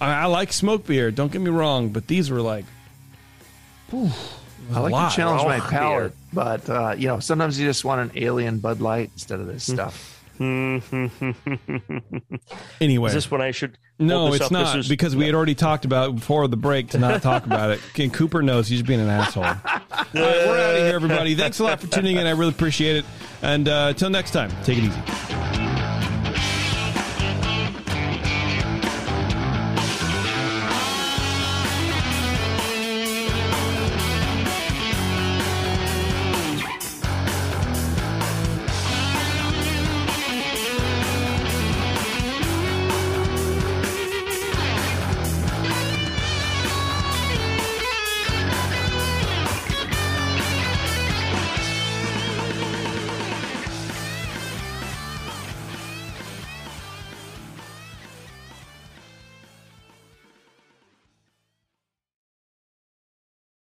I like smoked beer, don't get me wrong, but these were like, whew, I like to challenge my palate, but, sometimes you just want an alien Bud Light instead of this stuff. Anyway, is this when I should? No, it's not, because we had already talked about it before the break to not talk about it. And Cooper knows he's being an asshole. All right, we're out of here, everybody. Thanks a lot for tuning in. I really appreciate it. And until next time, take it easy.